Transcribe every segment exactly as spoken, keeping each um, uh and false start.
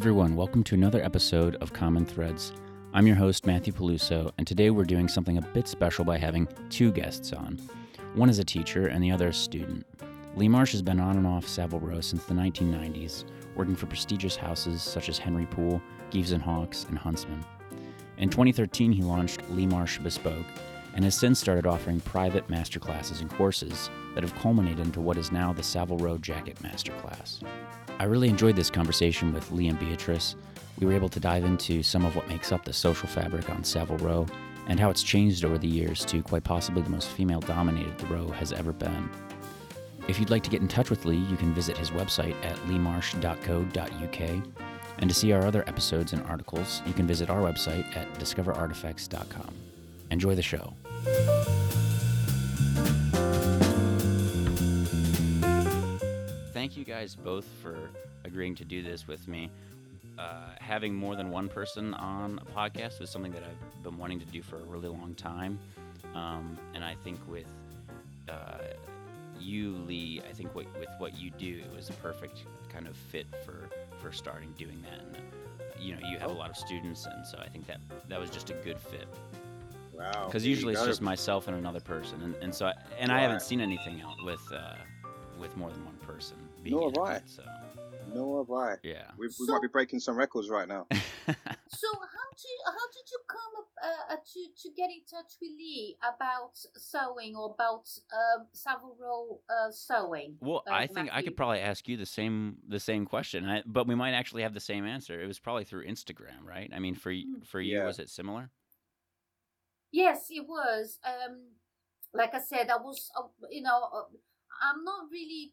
everyone, welcome to another episode of Common Threads. I'm your host, Matthew Peluso, and today we're doing something a bit special by having two guests on. One is a teacher and the other a student. Lee Marsh has been on and off Savile Row since the nineteen nineties, working for prestigious houses such as Henry Poole, Gieves and Hawkes, and Huntsman. In twenty thirteen, he launched Lee Marsh Bespoke, and has since started offering private masterclasses and courses that have culminated into what is now the Savile Row Jacket Masterclass. I really enjoyed this conversation with Lee and Beatrice. We were able to dive into some of what makes up the social fabric on Savile Row and how it's changed over the years to quite possibly the most female-dominated the row has ever been. If you'd like to get in touch with Lee, you can visit his website at lee marsh dot co dot u k. And to see our other episodes and articles, you can visit our website at discover artifacts dot com. Enjoy the show. Thank you guys both for agreeing to do this with me. Uh, having more than one person on a podcast was something that I've been wanting to do for a really long time. Um, and I think with uh, you, Lee, I think what, with what you do, it was the perfect kind of fit for, for starting doing that. And, you know, you have a lot of students, and so I think that that was just a good fit. Wow. Because usually it's just myself and another person. And, and so, I, and I haven't seen anything out with... Uh, with more than one person. Nor have I. So. Nor have I. Yeah. We, we so, might be breaking some records right now. So how do you, how did you come up uh, to to get in touch with Lee about sewing or about um, Savile Row uh, sewing? Well, I Matthew? think I could probably ask you the same the same question, I, but we might actually have the same answer. It was probably through Instagram, right? I mean, for for you, yeah. Was it similar? Yes, it was. Um, like I said, I was, uh, you know. Uh, I'm not really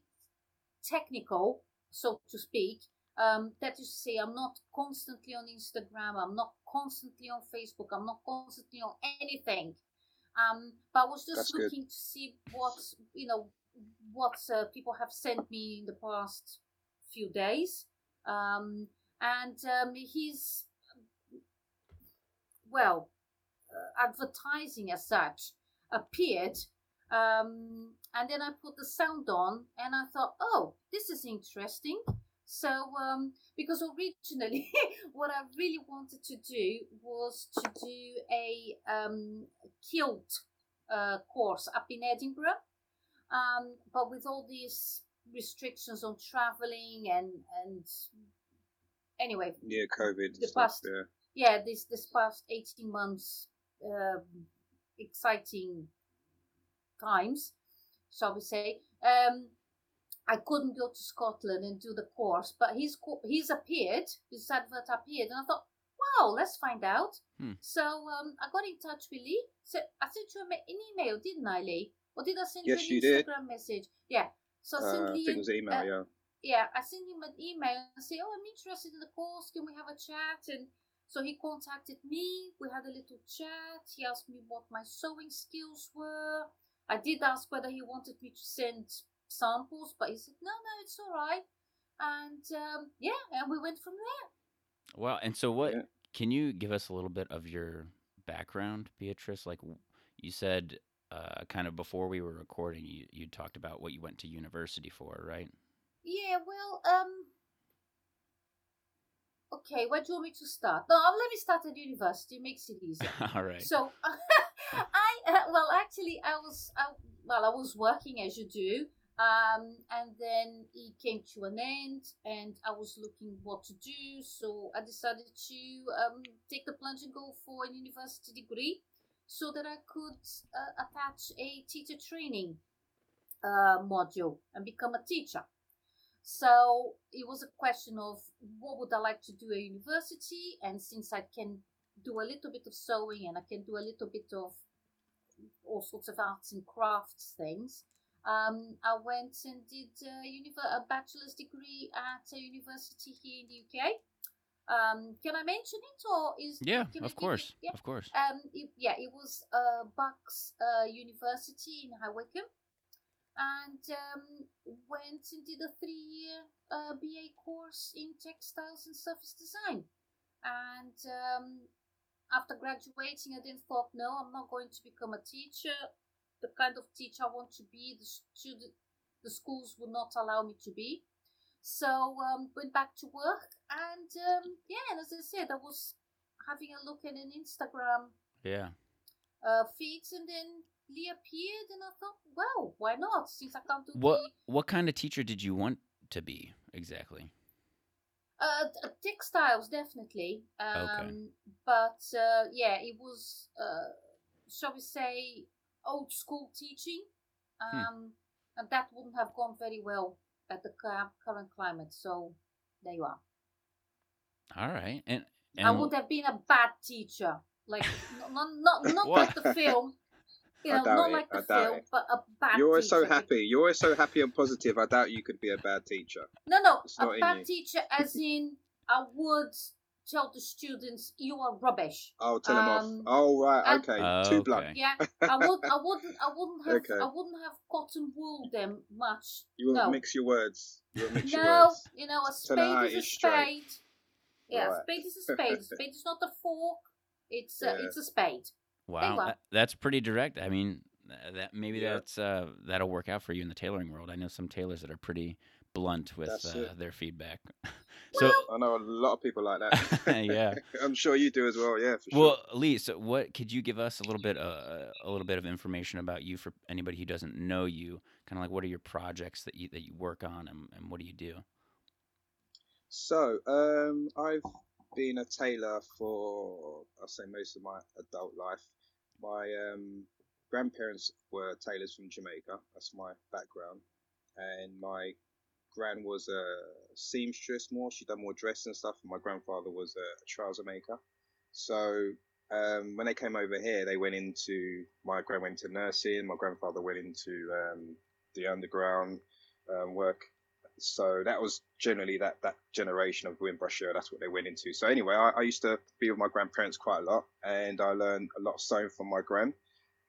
technical, so to speak. Um, that is to say, I'm not constantly on Instagram. I'm not constantly on Facebook. I'm not constantly on anything. Um, but I was just That's looking good. to see what you know, what uh, people have sent me in the past few days. Um, and um, he's well, uh, advertising as such appeared. Um, and then I put the sound on and I thought, oh, this is interesting. So, um, because originally what I really wanted to do was to do a um, kilt uh, course up in Edinburgh. Um, but with all these restrictions on traveling and, and anyway. Yeah, COVID. The past, stuff, yeah, yeah this, this past eighteen months, um, exciting times, shall we say? Um, I couldn't go to Scotland and do the course, but he's he's appeared. His advert appeared, and I thought, wow, let's find out. Hmm. So um, I got in touch with Lee. So I sent you an email, didn't I, Lee? Or did I send yes, you an you Instagram did. message? Yeah. So I uh, sent I think it was an email. Uh, yeah. Yeah, I sent him an email and say, oh, I'm interested in the course. Can we have a chat? And so he contacted me. We had a little chat. He asked me what my sewing skills were. I did ask whether he wanted me to send samples, but he said, no, no, it's all right. And um, yeah, and we went from there. Wow. And so what, yeah. Can you give us a little bit of your background, Beatrice? Like you said, uh, kind of before we were recording, you, you talked about what you went to university for, right? Yeah, well, um, okay, where do you want me to start? No, let me start at university. It makes it easier. All right. So... I uh, well, actually, I was I, well, I was working as you do, um, and then it came to an end, and I was looking what to do, so I decided to um, take the plunge and go for a university degree, so that I could uh, attach a teacher training uh, module and become a teacher. So it was a question of what would I like to do at university, and since I can do a little bit of sewing and I can do a little bit of all sorts of arts and crafts things. Um, I went and did a, univer- a bachelor's degree at a university here in the U K. Um, can I mention it or is yeah, of course, it? yeah, of course, of um, course. Yeah, it was uh, Bucks uh, University in High Wycombe, and um, went and did a three-year uh, B A course in textiles and surface design, and. Um, After graduating, I then thought, no, I'm not going to become a teacher. The kind of teacher I want to be, the student, the schools would not allow me to be. So um, went back to work, and um, yeah, and as I said, I was having a look at an Instagram yeah uh, feeds, and then Lee appeared, and I thought, well, why not? Since I can't do what the... what kind of teacher did you want to be exactly? Uh, textiles, definitely. Um, okay. But uh, yeah, it was uh, shall we say old school teaching, um, hmm. and that wouldn't have gone very well at the current climate. So there you are. All right, and, and... I would have been a bad teacher, like not not not like the film. You know, I doubt not it. Like the I doubt film, it. But a bad You're teacher. so happy. You're so happy and positive. I doubt you could be a bad teacher. No, no. It's a bad teacher as in I would tell the students, you are rubbish. Oh, tell um, them off. Oh, right. Okay. Uh, Too okay. blunt. Yeah. I, would, I wouldn't I wouldn't have okay. I wouldn't have cotton wooled them much. You wouldn't no. mix your words. You wouldn't mix no, your words. No, you know, a spade is a straight. spade. Yeah, right. spade is a spade. Spade is not a fork. It's uh, yeah. It's a spade. Wow, that, that's pretty direct. I mean, that maybe yeah. that's uh, that'll work out for you in the tailoring world. I know some tailors that are pretty blunt with uh, their feedback. So well, I know a lot of people like that. yeah, I'm sure you do as well. Yeah. For well, sure. Lee, so what could you give us a little bit uh, a little bit of information about you for anybody who doesn't know you? Kind of like what are your projects that you that you work on, and, and what do you do? So um, I've been a tailor for I say most of my adult life. My um, grandparents were tailors from Jamaica. That's my background. And my gran was a seamstress more. She done more dress and stuff. And my grandfather was a trouser maker. So um, when they came over here, they went into, my gran went into nursing. My grandfather went into um, the underground um, work. So that was generally that, that generation of Windrush. That's what they went into. So anyway, I, I used to be with my grandparents quite a lot, and I learned a lot of sewing from my gran.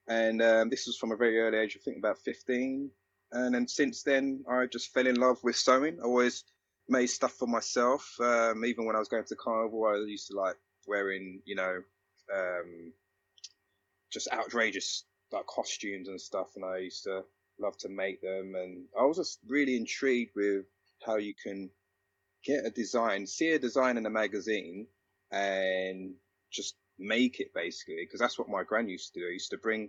And um, this was from a very early age, I think about fifteen. And then since then, I just fell in love with sewing. I always made stuff for myself. Um, even when I was going to carnival, I used to like wearing, you know, um, just outrageous like costumes and stuff. And I used to love to make them, and I was just really intrigued with how you can get a design, see a design in a magazine, and just make it basically, because that's what my gran used to do. I used to bring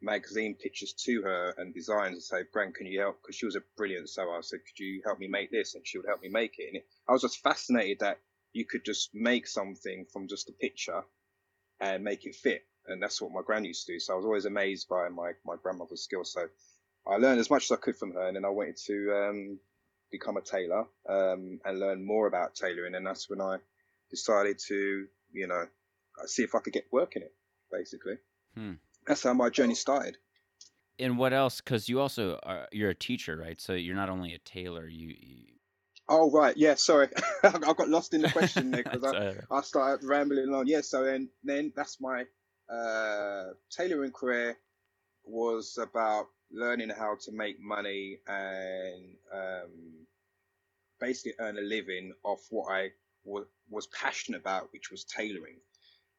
magazine pictures to her and designs and say, "Gran, can you help?" Because she was a brilliant sewer. I said, "Could you help me make this?" And she would help me make it. And I was just fascinated that you could just make something from just a picture and make it fit, and that's what my gran used to do. So I was always amazed by my my grandmother's skill. So I learned as much as I could from her, and then I wanted to um, become a tailor um, and learn more about tailoring. And that's when I decided to, you know, see if I could get work in it, basically. Hmm. That's how my journey started. And what else? Because you also are, you're a teacher, right? So you're not only a tailor. You. you... Oh, right. Yeah, sorry. I got lost in the question there because I, I started rambling on. Yeah, so then, then that's my uh, tailoring career was about learning how to make money and um, basically earn a living off what I w- was passionate about, which was tailoring.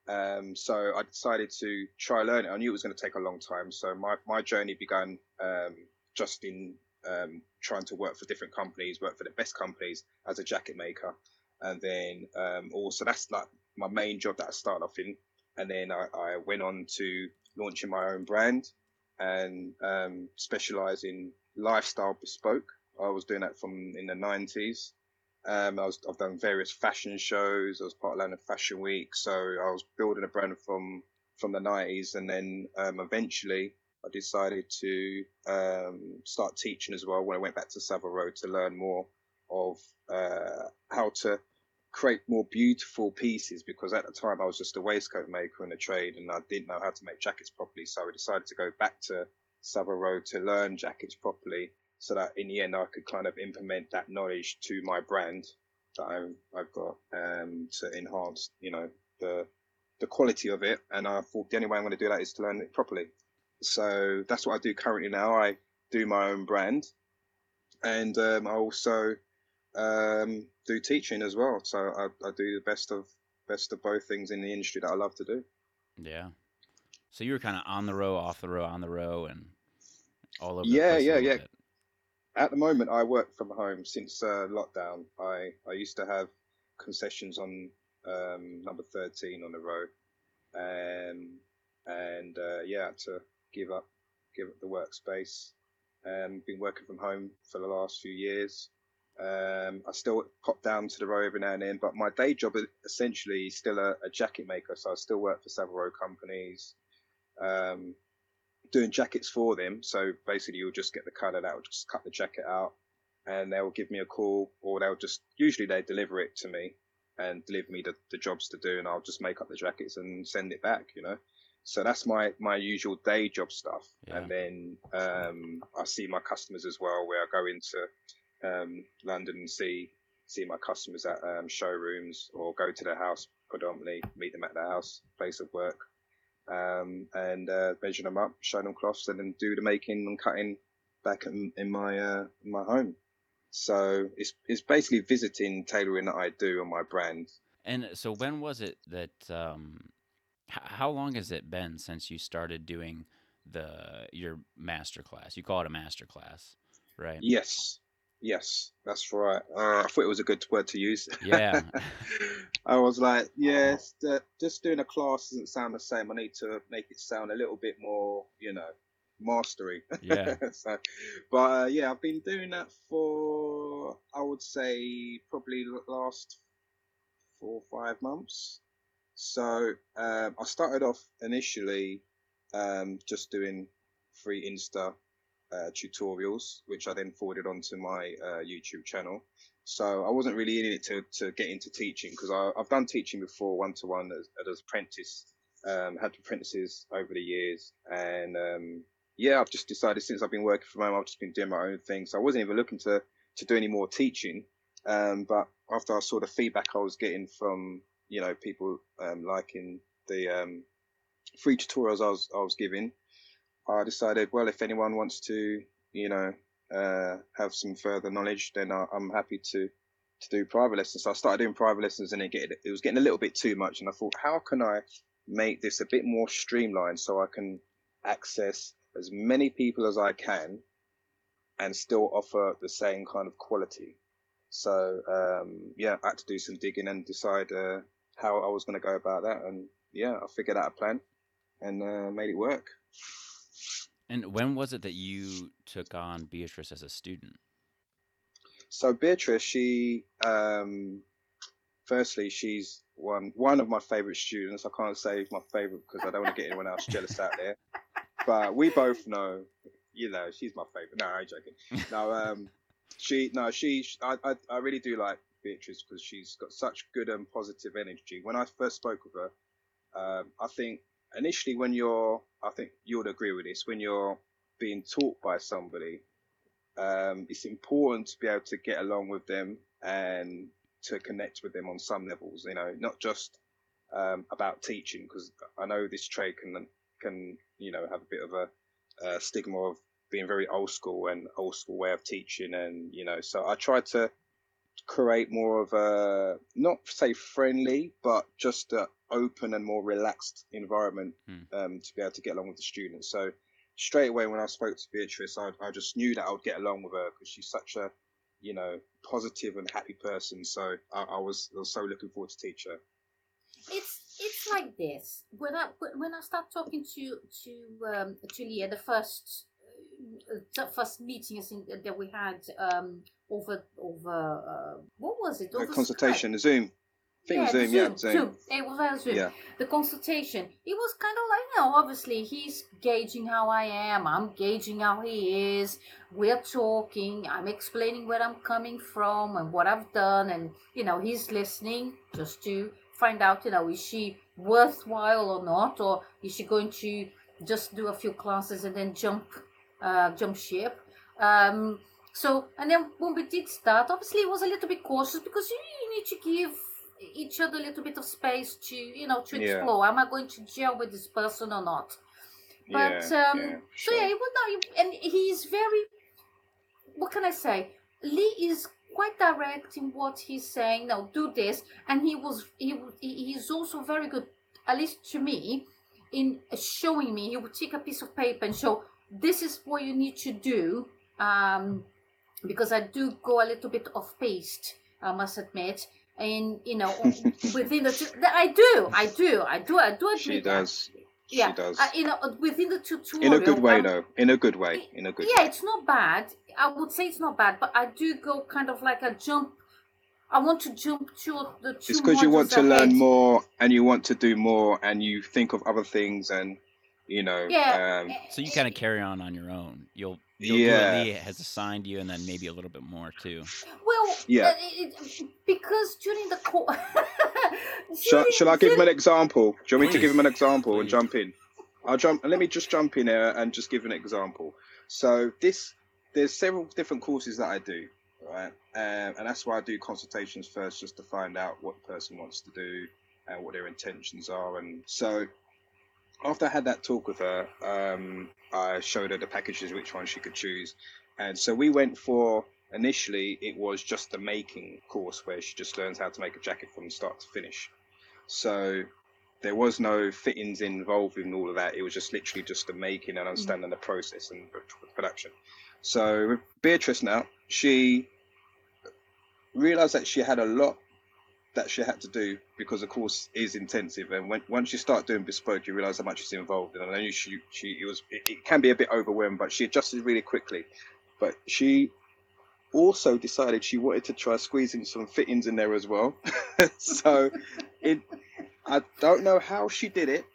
Um, so I decided to try learn it. I knew it was going to take a long time. So my, my journey began um, just in um, trying to work for different companies, work for the best companies as a jacket maker. And then um, also that's like my main job that I started off in. And then I, I went on to launching my own brand and um, specialise in lifestyle bespoke. I was doing that from in the nineties. Um, I was, I've done various fashion shows. I was part of London Fashion Week. So I was building a brand from, from the nineties. And then um, eventually I decided to um, start teaching as well when I went back to Savile Row to learn more of uh, how to create more beautiful pieces, because at the time I was just a waistcoat maker in the trade and I didn't know how to make jackets properly. So I decided to go back to Savile Row to learn jackets properly so that in the end I could kind of implement that knowledge to my brand that I'm, I've got um, to enhance, you know, the the quality of it. And I thought the only way I'm going to do that is to learn it properly. So that's what I do currently now. I do my own brand, and um, I also um do teaching as well, so I, I do the best of best of both things in the industry that I love to do. Yeah, so you were kind of on the row, off the row, on the row, and all over. Yeah, the place yeah, yeah. Bit. At the moment, I work from home since uh, lockdown. I, I used to have concessions on um, number thirteen on the road, um, and uh, yeah, I had to give up, give up the workspace. Um, been working from home for the last few years. Um, I still pop down to the row every now and then, but my day job is essentially still a, a jacket maker. So I still work for Savile Row companies, um, doing jackets for them. So basically you'll just get the colour, that'll just cut the jacket out and they'll give me a call, or they'll just, usually they deliver it to me and deliver me the, the jobs to do, and I'll just make up the jackets and send it back, you know. So that's my, my usual day job stuff. Yeah. And then um, I see my customers as well, where I go into Um, London and see see my customers at um, showrooms, or go to their house predominantly, meet them at their house, place of work, um, and uh, measure them up, show them cloths, and then do the making and cutting back in, in my uh, my home. So it's it's basically visiting tailoring that I do on my brand. And so when was it that? Um, h- how long has it been since you started doing the your masterclass? You call it a masterclass, right? Yes. Yes, that's right. Uh, I thought it was a good word to use. Yeah. I was like, yes, yeah, just doing a class doesn't sound the same. I need to make it sound a little bit more, you know, mastery. Yeah. so, but uh, yeah, I've been doing that for, I would say, probably the last four or five months. So um, I started off initially um, just doing free Insta Uh, tutorials, which I then forwarded onto my uh, YouTube channel. So I wasn't really in it to, to get into teaching, because I've done teaching before, one-to-one as, as an apprentice, um, had apprentices over the years. And um, yeah, I've just decided since I've been working from home, I've just been doing my own thing. So I wasn't even looking to, to do any more teaching. Um, but after I saw the feedback I was getting from, you know, people um, liking the um, free tutorials I was, I was giving, I decided, well, if anyone wants to, you know, uh, have some further knowledge, then I, I'm happy to, to do private lessons. So I started doing private lessons, and it, get, it was getting a little bit too much. And I thought, how can I make this a bit more streamlined so I can access as many people as I can and still offer the same kind of quality? So, um, yeah, I had to do some digging and decide uh, how I was going to go about that. And, yeah, I figured out a plan and uh, made it work. And when was it that you took on Beatrice as a student? So Beatrice, she, um, firstly, she's one one of my favorite students. I can't say my favorite because I don't want to get anyone else jealous out there. But we both know, you know, she's my favorite. No, I'm joking. No, um, she, no, she. I, I, I really do like Beatrice because she's got such good and positive energy. When I first spoke with her, um, I think. Initially, when you're, I think you would agree with this, when you're being taught by somebody, um, it's important to be able to get along with them and to connect with them on some levels, you know, not just um, about teaching, because I know this trade can, can you know, have a bit of a, a stigma of being very old school and old school way of teaching. And, you know, so I try to create more of a, not say friendly, but just a open and more relaxed environment hmm. um, to be able to get along with the students. So straight away when I spoke to Beatrice, I, I just knew that I would get along with her because she's such a, you know, positive and happy person. So I, I was I was so looking forward to teach her. It's it's like this. When I when I start talking to to um, to Leah, the first uh, the first meeting I think that we had um, over over uh, what was it? Over a consultation, Skype. A Zoom. I think yeah, Zoom, Zoom, yeah, Zoom. Zoom. It was on Zoom. Yeah. The consultation. It was kind of like, you know, obviously he's gauging how I am. I'm gauging how he is. We're talking. I'm explaining where I'm coming from and what I've done. And, you know, he's listening just to find out, you know, is she worthwhile or not? Or is she going to just do a few classes and then jump, uh, jump ship? Um, so, and then when we did start, obviously it was a little bit cautious because you, you need to give each other a little bit of space to, you know, to explore. Yeah. Am I going to gel with this person or not? But yeah, um, yeah, sure. So yeah, he would not. And he is very. What can I say? Lee is quite direct in what he's saying. Now do this, and he was. He he's also very good, at least to me, in showing me. He would take a piece of paper and show, this is what you need to do. Um, because I do go a little bit off piste, I must admit. And you know, within the two, I do, I do, I do, I do admit. She does. Yeah, she does. Uh, you know, within the tutorial. In a good way, um, though. In a good way. In a good. Yeah, way. It's not bad. I would say it's not bad, but I do go kind of like a jump. I want to jump to the. Two it's because you want to learn head. more, and you want to do more, and you think of other things, and you know. Yeah. Um, so you kind of carry on on your own. You'll. You'll yeah. do what Lee has assigned you, and then maybe a little bit more too. Well, yeah, uh, it, because during the call, shall, shall I give him an example? Do you want me to give him an example and jump in? I'll jump. Let me just jump in there and just give an example. So this, there's several different courses that I do, right? Um, and that's why I do consultations first, just to find out what the person wants to do and what their intentions are, and so. After I had that talk with her, um, I showed her the packages, which one she could choose. And so we went for, initially, it was just the making course where she just learns how to make a jacket from start to finish. So there was no fittings involved in all of that. It was just literally just the making and understanding the process and production. So with Beatrice now, she realized that she had a lot that she had to do because the course is intensive, and when once you start doing bespoke, you realise how much is involved. And I know she, she it was it, it can be a bit overwhelming, but she adjusted really quickly. But she also decided she wanted to try squeezing some fittings in there as well. so it, I don't know how she did it.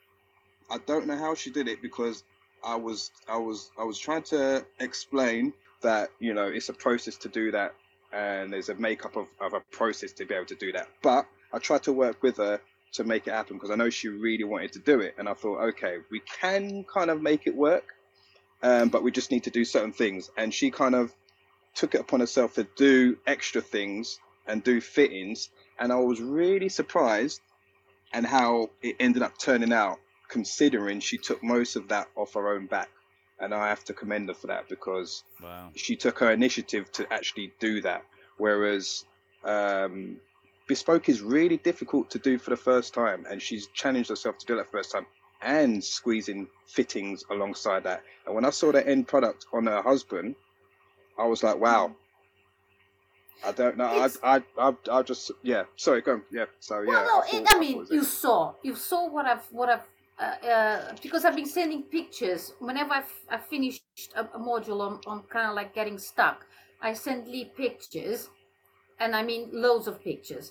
I don't know how she did it because I was I was I was trying to explain that, you know, it's a process to do that. And there's a makeup of, of a process to be able to do that. But I tried to work with her to make it happen because I know she really wanted to do it. And I thought, okay, we can kind of make it work, um, but we just need to do certain things. And she kind of took it upon herself to do extra things and do fittings. And I was really surprised at how it ended up turning out, considering she took most of that off her own back. And I have to commend her for that because wow. she took her initiative to actually do that. Whereas um, bespoke is really difficult to do for the first time. And she's challenged herself to do that first time and squeezing fittings alongside that. And when I saw the end product on her husband, I was like, wow. I don't know. I, I I I just, yeah. Sorry, go on. Yeah. So, yeah. Well, no, I, thought, it, I mean, I you saw. You saw what I've, what I've, Uh, uh, because I've been sending pictures whenever I, f- I finished a, a module on, on kind of like getting stuck. I send Lee pictures, and I mean loads of pictures,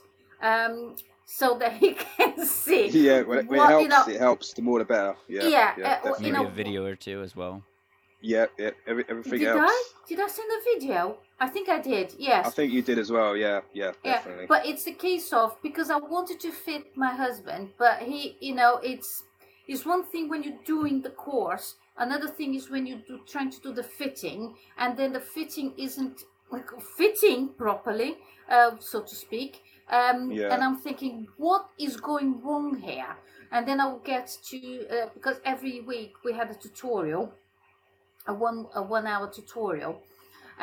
um, so that he can see. Yeah, well, it, what, it helps. You know, it helps. The more the better. Yeah, yeah. yeah uh, maybe know, a video or two as well. Yeah, yeah. Every, everything did else. Did I? Did I send a video? I think I did. Yes. I think you did as well. Yeah, yeah, yeah. Definitely. But it's the case of because I wanted to fit my husband, but he, you know, it's. Is one thing when you're doing the course. Another thing is when you're do, trying to do the fitting, and then the fitting isn't like fitting properly, uh, so to speak. Um, yeah. And I'm thinking, what is going wrong here? And then I'll get to uh, because every week we had a tutorial, a one a one hour tutorial,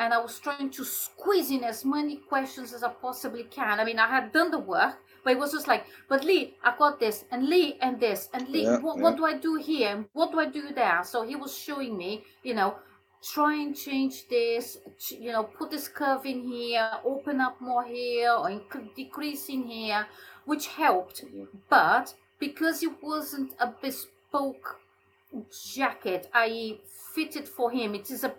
and I was trying to squeeze in as many questions as I possibly can. I mean, I had done the work. But it was just like, but Lee, I got this, and Lee, and this, and Lee, yeah, what, yeah. what do I do here? And what do I do there? So he was showing me, you know, try and change this, you know, put this curve in here, open up more here, or inc- decrease in here, which helped. Yeah. But because it wasn't a bespoke jacket, that is fitted for him, it is a,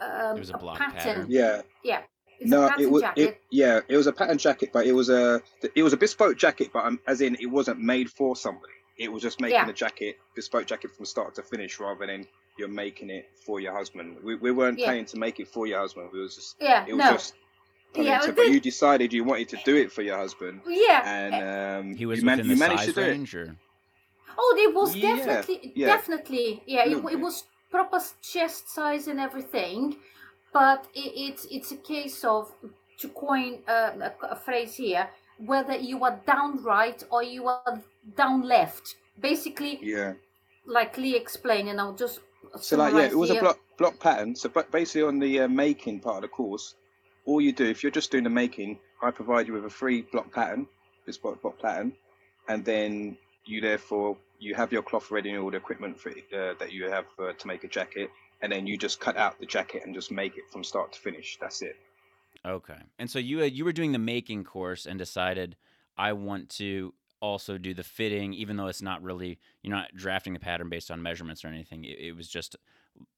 um, a, a block pattern. pattern. Yeah. Yeah. It's no, it was it, yeah, it was a pattern jacket, but it was a it was a bespoke jacket, but um, as in it wasn't made for somebody. It was just making yeah. a jacket, bespoke jacket from start to finish, rather than you're making it for your husband. We we weren't yeah. planning to make it for your husband. We was just yeah, it was no. just yeah, to, but you decided you wanted to do it for your husband. Yeah, and um, he was you, man, you managed to do it. Or... Oh, it was yeah, definitely yeah. definitely yeah. It, it was proper chest size and everything. But it, it's it's a case of, to coin uh, a, a phrase here, whether you are down right or you are down left. Basically, yeah. like Lee explained, and I'll just So like, yeah, it was here. a block, block pattern. So but basically on the uh, making part of the course, all you do, if you're just doing the making, I provide you with a free block pattern, this block, block pattern, and then you therefore, you have your cloth ready and all the equipment for it, uh, that you have uh, to make a jacket. and then you just cut out the jacket and just make it from start to finish. That's it. Okay. And so you you were doing the making course and decided, I want to also do the fitting, even though it's not really, you're not drafting the pattern based on measurements or anything. It, it was just,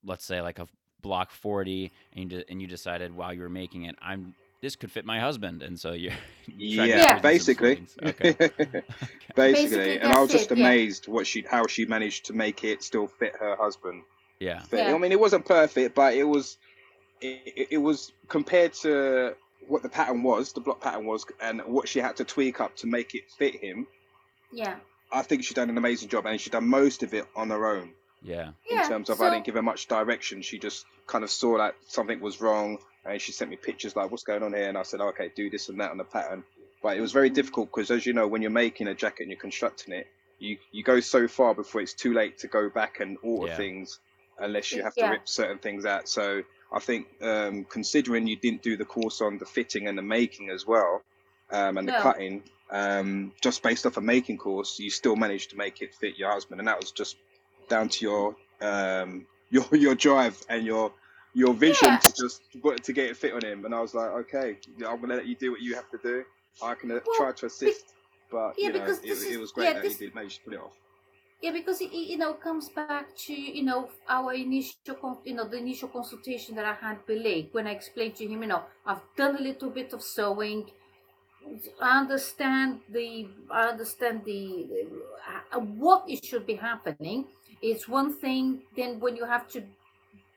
let's say, like a block forty, and you, de- and you decided while you were making it, I'm this could fit my husband, and so you're yeah, basically. Okay. Okay. basically, basically, and I was just it, amazed yeah. what she how she managed to make it still fit her husband. Yeah. yeah, I mean, it wasn't perfect, but it was it, it was compared to what the pattern was, the block pattern was, and what she had to tweak up to make it fit him. Yeah, I think she done an amazing job, and she done most of it on her own. Yeah. In yeah, terms of, so... I didn't give her much direction. She just kind of saw that something was wrong, and she sent me pictures like, what's going on here? And I said, okay, do this and that on the pattern. But it was very difficult because, as you know, when you're making a jacket and you're constructing it, you, you go so far before it's too late to go back and alter yeah. things unless you have to yeah. rip certain things out. So I think um, considering you didn't do the course on the fitting and the making as well, um, and no. the cutting, um, just based off a making course, you still managed to make it fit your husband. And that was just down to your um, your your drive and your... your vision yeah. to just to get it fit on him. And I was like, okay, I'm gonna let you do what you have to do. I can well, try to assist, but yeah, you know, it, is, it was great yeah, that this, he did manage to put it off. Yeah, because it, you know, comes back to, you know, our initial, you know, the initial consultation that I had with Lee, when I explained to him, you know, I've done a little bit of sewing. I understand the, I understand the, the what it should be happening. It's one thing. Then when you have to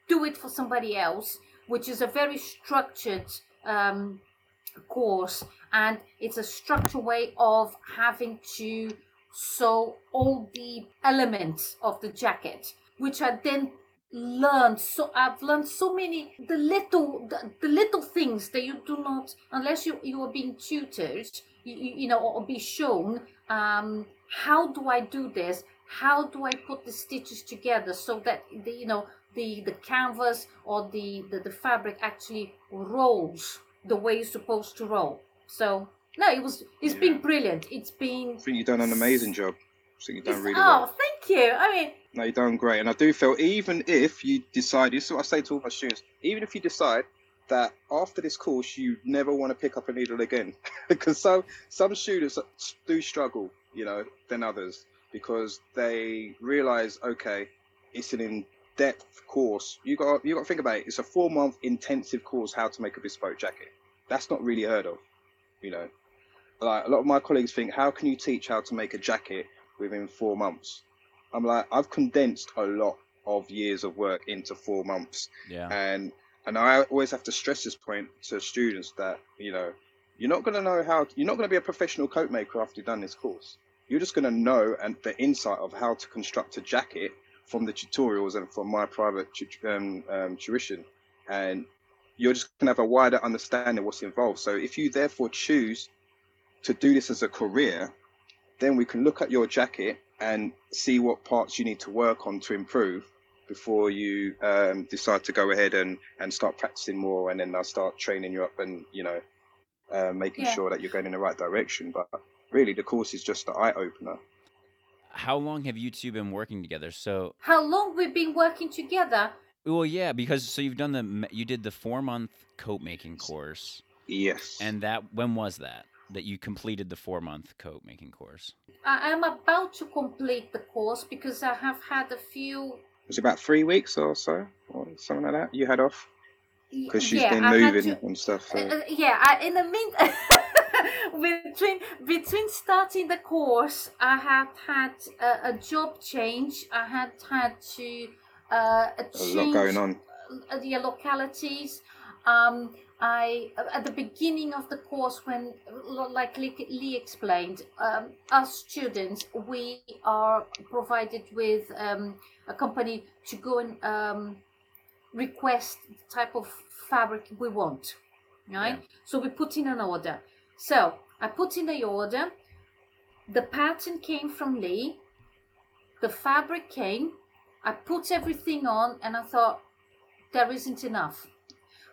do it for somebody else, which is a very structured um, course, and it's a structured way of having to sew all the elements of the jacket, which I then learned. So I've learned so many the little the, the little things that you do not, unless you you are being tutored, you, you know, or be shown um, how do I do this? How do I put the stitches together so that the, you know, the the canvas or the, the the fabric actually rolls the way you're supposed to roll. So no, it was it's yeah. been brilliant. It's been. I think you've done an amazing job. I think you've done really oh, well. Oh, thank you. I mean. No, you've done great, and I do feel even if you decide, this is what I say to all my students, even if you decide that after this course you never want to pick up a needle again, because some some students do struggle, you know, than others, because they realise, okay, it's an in depth course. You got you got to think about it. It's a four month intensive course how to make a bespoke jacket. That's not really heard of, you know. Like a lot of my colleagues think, how can you teach how to make a jacket within four months? I'm like, I've condensed a lot of years of work into four months. Yeah. And and I always have to stress this point to students that, you know, you're not going to know how you're not going to be a professional coat maker after you've done this course. You're just going to know and the insight of how to construct a jacket from the tutorials and from my private um, um, tuition, and you're just gonna have a wider understanding of what's involved. So if you therefore choose to do this as a career, then we can look at your jacket and see what parts you need to work on to improve before you um, decide to go ahead and, and start practicing more, and then I'll start training you up and, you know, uh, making yeah. sure that you're going in the right direction. But really the course is just the eye-opener. How long have you two been working together? So how long we've been working together? Well, yeah, because so you've done the you did the four month coat making course. Yes. And that when was that that you completed the four month coat making course? I am about to complete the course because I have had a few. It was about three weeks or so, or something like that. You had off because she's yeah, been I moving to... and stuff. So. Uh, yeah, I, in the meantime. Between between starting the course, I had had a, a job change. I had had to uh, a, change, a lot going on. Uh, yeah, localities. Um, I at the beginning of the course, when like Lee, Lee explained, um, us students we are provided with um, a company to go and um, request the type of fabric we want, right? Yeah. So we put in an order. So I put in the order, the pattern came from Lee, the fabric came, I put everything on and I thought there isn't enough.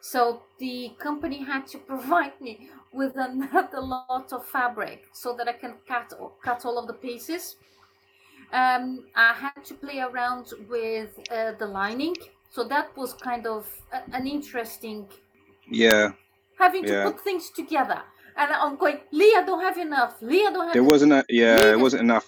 So the company had to provide me with another lot of fabric so that I can cut, cut all of the pieces. Um, I had to play around with uh, the lining So that was kind of a, an interesting... Yeah. Having to yeah. put things together. And I'm going, Lee, I don't have enough. Lee, I don't have there enough. Wasn't a, yeah, Lee, it wasn't enough.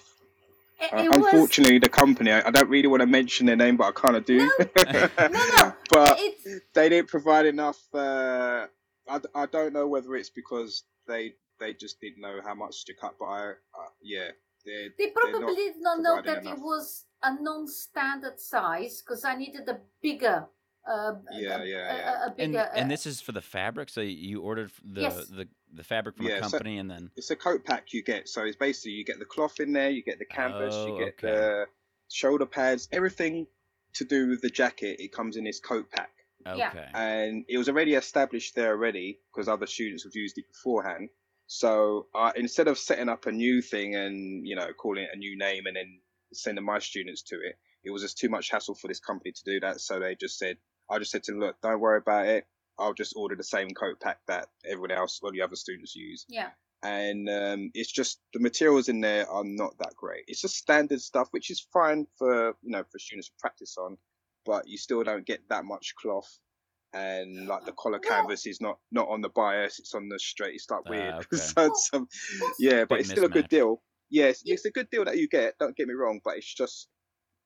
It, it Unfortunately, was... the company, I, I don't really want to mention their name, but I kind of do. No, no, no. But it's... they didn't provide enough. Uh, I, I don't know whether it's because they they just didn't know how much to cut, but I, uh, yeah. They, they probably did not know that enough. It was a non-standard size, because I needed a bigger Uh, yeah, a, yeah, yeah. A, a bigger, and, and this is for the fabric. So you ordered the yes. the, the fabric from yeah, a company, so and then it's a coat pack you get. So it's basically you get the cloth in there, you get the canvas, oh, you get okay. the shoulder pads, everything to do with the jacket. It comes in this coat pack. Okay. And it was already established there already because other students have used it beforehand. So uh, instead of setting up a new thing and you know calling it a new name and then sending my students to it, it was just too much hassle for this company to do that. So they just said, I just said to them, look, don't worry about it. I'll just order the same coat pack that everyone else, all the other students use. Yeah. And um, it's just the materials in there are not that great. It's just standard stuff, which is fine for, you know, for students to practice on, but you still don't get that much cloth. And like the collar well, canvas is not, not on the bias. It's on the straight. It's like weird. Uh, okay. so it's, um, yeah, but it's mismatch. Still a good deal. Yes, yeah, it's, it's a good deal that you get. Don't get me wrong, but it's just,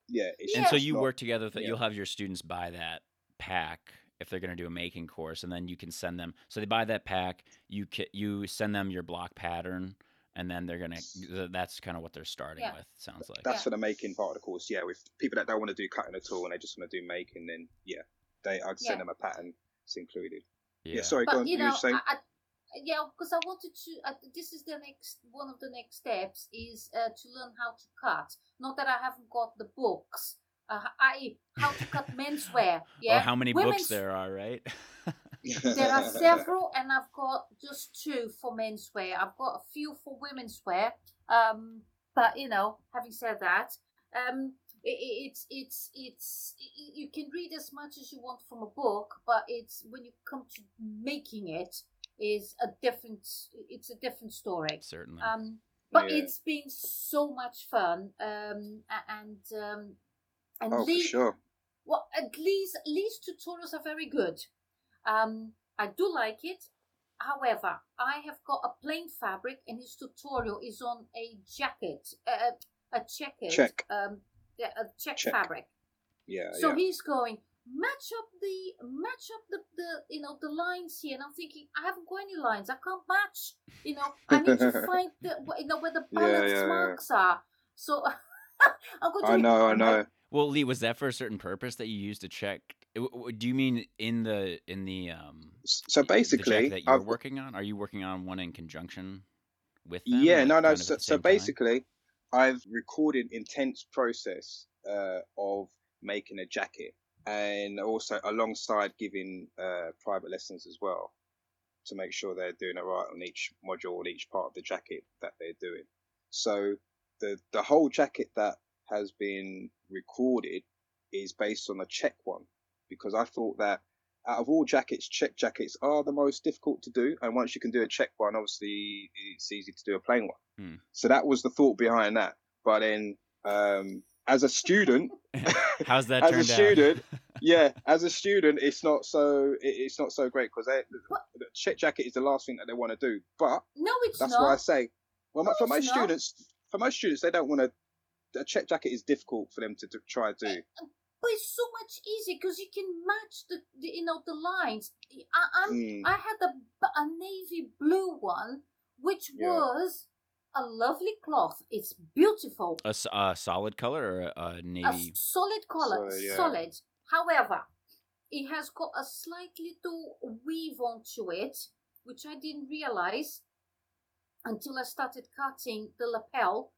yeah. It's and just so you not, work together that yeah. you'll have your students buy that pack if they're going to do a making course, and then you can send them, so they buy that pack, you can, you send them your block pattern, and then they're going to, that's kind of what they're starting yeah. with, sounds like. That's yeah. for the making part of the course, yeah, with people that don't want to do cutting at all and they just want to do making, then yeah, they I'd send yeah. them a pattern, it's included. Yeah, yeah sorry, but, go on, you know, you were saying? I, I, yeah, because I wanted to, uh, this is the next, one of the next steps is uh, to learn how to cut. Not that I haven't got the books, Uh, I how to cut menswear. Yeah, oh, how many women's books there are, right? There are several, and I've got just two for menswear. I've got a few for womenswear. Um, but you know, having said that, um, it's it, it, it's it's it, you can read as much as you want from a book, but it's when you come to making it is a different. It's a different story. Certainly. Um, but yeah. it's been so much fun. Um, and um. And oh, Lee, for sure. Well, at least Lee's tutorials are very good. Um, I do like it. However, I have got a plain fabric, and his tutorial is on a jacket, uh, a checkered, check. um, yeah, a check, check fabric. Yeah. So yeah. he's going match up the match up the, the you know the lines here, and I'm thinking I haven't got any lines. I can't match. You know, I need to find the you know where the balance yeah, yeah, marks yeah. are. So I'm going to. I know. I know. Well, Lee, was that for a certain purpose that you used to check? Do you mean in the in the um? So basically, that you're I've, working on. Are you working on one in conjunction with them? Yeah, no, no. So, so basically, time? I've recorded intense process uh, of making a jacket, and also alongside giving uh, private lessons as well, to make sure they're doing it right on each module and each part of the jacket that they're doing. So the the whole jacket that has been recorded is based on a check one, because I thought that out of all jackets, check jackets are the most difficult to do, and once you can do a check one, obviously it's easy to do a plain one. Hmm. So that was the thought behind that. But then um as a student how's that as turned a student out? yeah as a student it's not so it, it's not so great, because the check jacket is the last thing that they want to do. But no, it's that's not. Why I say well no, for most not. students for most students they don't want to. A check jacket is difficult for them to do, try to do, but it's so much easier because you can match the, the you know the lines. I I'm, mm. I had a, a navy blue one, which yeah. was a lovely cloth. It's beautiful. A, a solid color or a, a navy? A solid color, so, yeah. solid. However, it has got a slight little weave onto it, which I didn't realize until I started cutting the lapel.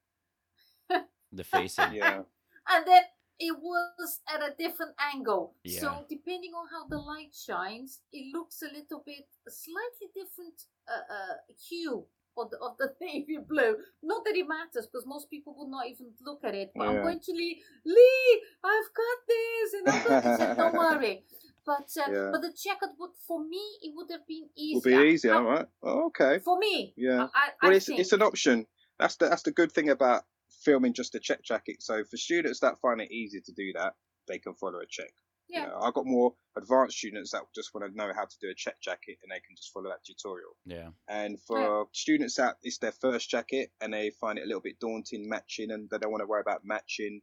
The facing, yeah, and then it was at a different angle. Yeah. So depending on how the light shines, it looks a little bit a slightly different uh, uh, hue of the of the navy blue. Not that it matters, because most people would not even look at it. But yeah. I'm going to Lee, Lee, I've got this, and I've got this. And don't worry. But uh, yeah. but the checkered would, for me, it would have been easier. Would be easier, I, right? Oh, okay. For me, yeah. I, I, well, I it's think... it's an option. That's the that's the good thing about filming just a check jacket. So for students that find it easy to do that, they can follow a check. Yeah. You know, I've got more advanced students that just want to know how to do a check jacket and they can just follow that tutorial. Yeah. And for right. students that it's their first jacket and they find it a little bit daunting matching and they don't want to worry about matching,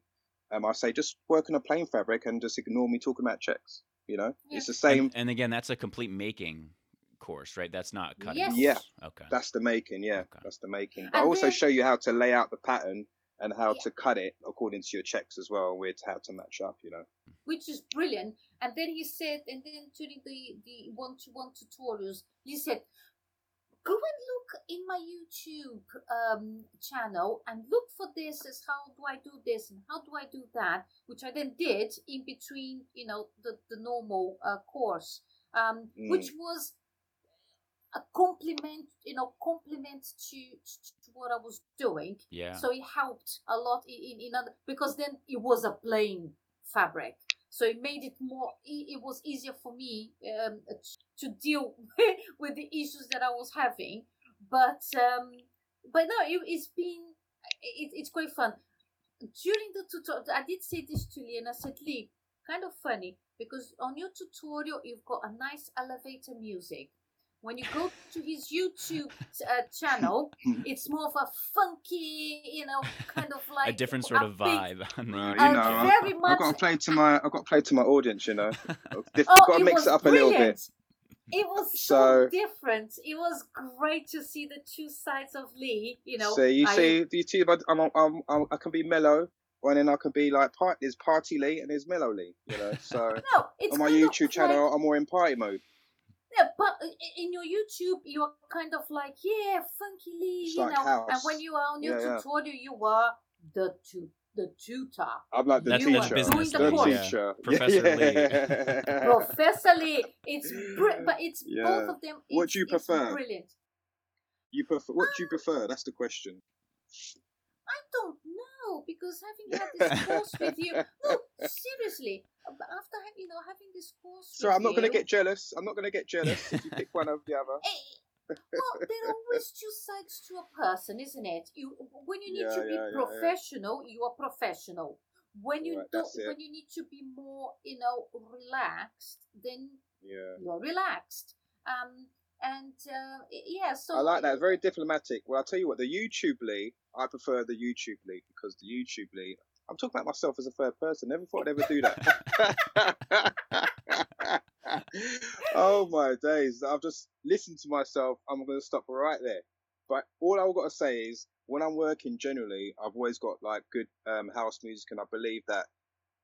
um, I say just work on a plain fabric and just ignore me talking about checks. You know, yeah. it's the same. And, and again, that's a complete making course, right? That's not cutting. Yes. Yeah. Okay. That's the making. Yeah. Okay. That's the making. But I also then... show you how to lay out the pattern and how yeah. to cut it according to your checks as well, with how to match up, you know. Which is brilliant. And then he said, and then during the, the one-to-one tutorials, he said, go and look in my YouTube um, channel and look for this as how do I do this and how do I do that, which I then did in between, you know, the, the normal uh, course, um, mm. which was a compliment, you know, compliment to, to what I was doing. Yeah. So it helped a lot in, in other, because then it was a plain fabric. So it made it more, it was easier for me um, to deal with the issues that I was having. But, um, but no, it, it's been, it, it's quite fun. During the tutorial, I did say this to Lee and I said, Lee, kind of funny, because on your tutorial, you've got a nice elevator music. When you go to his YouTube uh, channel, it's more of a funky, you know, kind of like a different sort of vibe. No, you uh, know, very I've, much... I've got to play to my, I've got to play to my audience, you know. I've oh, got to mix it up brilliant. a little bit. It was so, so different. It was great to see the two sides of Lee. You know, so you I, see, you see, but I'm, I'm, I'm, I can be mellow, and then I can be like, part, there's party Lee and there's mellow Lee. You know, so no, on my YouTube channel, like... I'm more in party mode. Yeah, but in your YouTube, you're kind of like, yeah, funky Lee, it's you like know. House. And when you are on your yeah, tutorial, yeah. you are the tu- the tutor. I'm like the That's teacher. Business the business teacher. Yeah. Professor yeah. Lee. Professor Lee. It's br- but it's yeah. both of them. It's, what do you prefer? It's brilliant. You prefer what do you prefer? That's the question. I don't know, because having had this course with you, no, seriously. But after you know having this course, so I'm not going to get jealous. I'm not going to get jealous if you pick one over the other. Hey, well, there are always two sides to a person, isn't it? You when you need yeah, to be yeah, professional, yeah. you are professional. When you right, do, when you need to be more, you know, relaxed, then yeah. you're relaxed. Um, and uh, yeah, so I like that. Very diplomatic. Well, I'll tell you what, the YouTube Lee, I prefer the YouTube Lee because the YouTube Lee. I'm talking about myself as a third person. Never thought I'd ever do that. Oh my days. I've just listened to myself. I'm going to stop right there. But all I've got to say is when I'm working generally, I've always got like good um, house music. And I believe that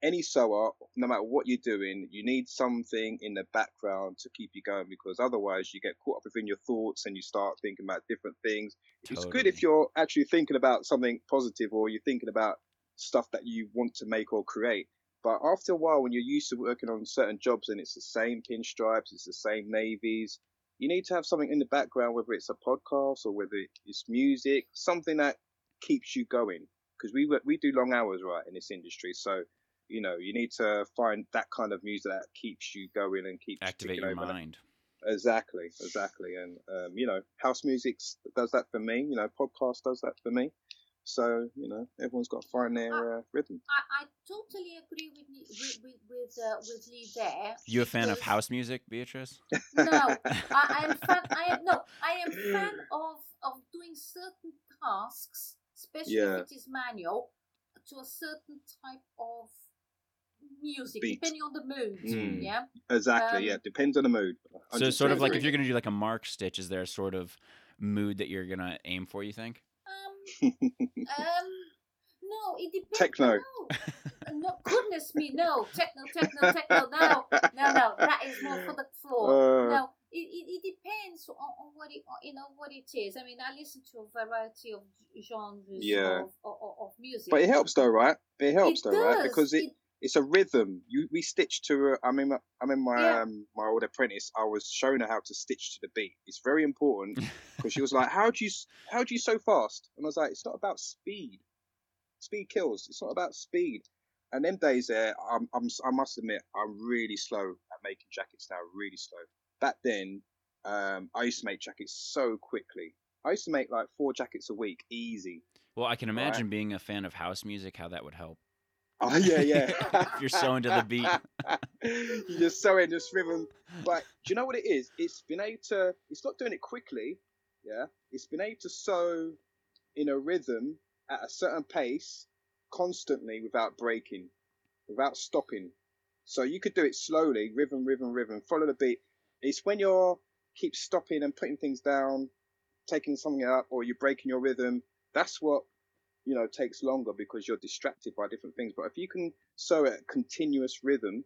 any sewer, no matter what you're doing, you need something in the background to keep you going, because otherwise you get caught up within your thoughts and you start thinking about different things. Totally. It's good if you're actually thinking about something positive or you're thinking about stuff that you want to make or create. But after a while, when you're used to working on certain jobs and it's the same pinstripes, it's the same navies, you need to have something in the background, whether it's a podcast or whether it's music, something that keeps you going, because we work, we do long hours right in this industry. So you know you need to find that kind of music that keeps you going and keeps activate your over mind that. exactly exactly and um you know house music does that for me, you know podcast does that for me. So, you know, everyone's got to find their uh, rhythm. I, I totally agree with with with, with, uh, with Lee there. You a fan because... of house music, Beatrice? No, I am fan. I am no, I am fan of, of doing certain tasks, especially yeah. if it is manual, to a certain type of music, beat. Depending on the mood. Mm. Yeah, exactly. Um, yeah, depends on the mood. one hundred percent. So, sort of like if you're going to do like a mark stitch, is there a sort of mood that you're going to aim for? You think? um no it depends techno no. no goodness me no techno techno techno no no no that is more for the floor. Uh, no it, it, it depends on, on what it on, you know what it is. I mean, I listen to a variety of genres yeah. of, of, of music, but it helps though, right? It helps it though does. right, because it, it it's a rhythm. You we stitch to a, I mean I mean my yeah. um, my old apprentice, I was showing her how to stitch to the beat. It's very important, because she was like, how do you how do you so fast? And I was like, it's not about speed. Speed kills. It's not about speed. And them days there, I'm, I'm I must admit, I'm really slow at making jackets now. Really slow. Back then, um, I used to make jackets so quickly. I used to make like four jackets a week, easy. Well, I can imagine right? being a fan of house music, how that would help. Oh yeah, yeah. You're so into the beat. You're just so into this rhythm. But do you know what it is? It's been able to. It's not doing it quickly. Yeah. It's been able to sew in a rhythm at a certain pace constantly without breaking, without stopping. So you could do it slowly, rhythm, rhythm, rhythm, follow the beat. It's when you're keep stopping and putting things down, taking something up, or you're breaking your rhythm. That's what, you know, takes longer because you're distracted by different things. But if you can sew at a continuous rhythm,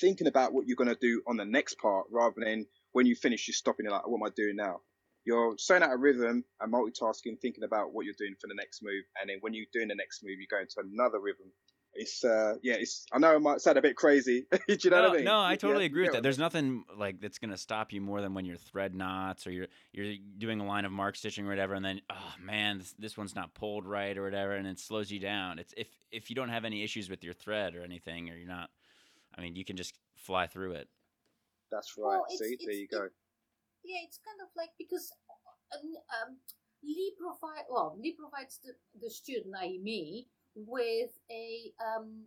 thinking about what you're going to do on the next part rather than when you finish, you're stopping and like, what am I doing now? You're sewing out a rhythm and multitasking, thinking about what you're doing for the next move. And then when you're doing the next move, you go into another rhythm. It's, uh, yeah, it's, I know it might sound a bit crazy. Do you know no, what I mean? No, I totally yeah, agree with that. There's nothing like that's going to stop you more than when you're thread knots or you're, you're doing a line of mark stitching or whatever. And then, oh man, this, this one's not pulled right or whatever. And it slows you down. It's if, if you don't have any issues with your thread or anything, or you're not, I mean, you can just fly through it. That's right. Well, see, there you go. It, yeah. It's kind of like, because, um, Lee provide, well, Lee provides the, the student, that is me, with a um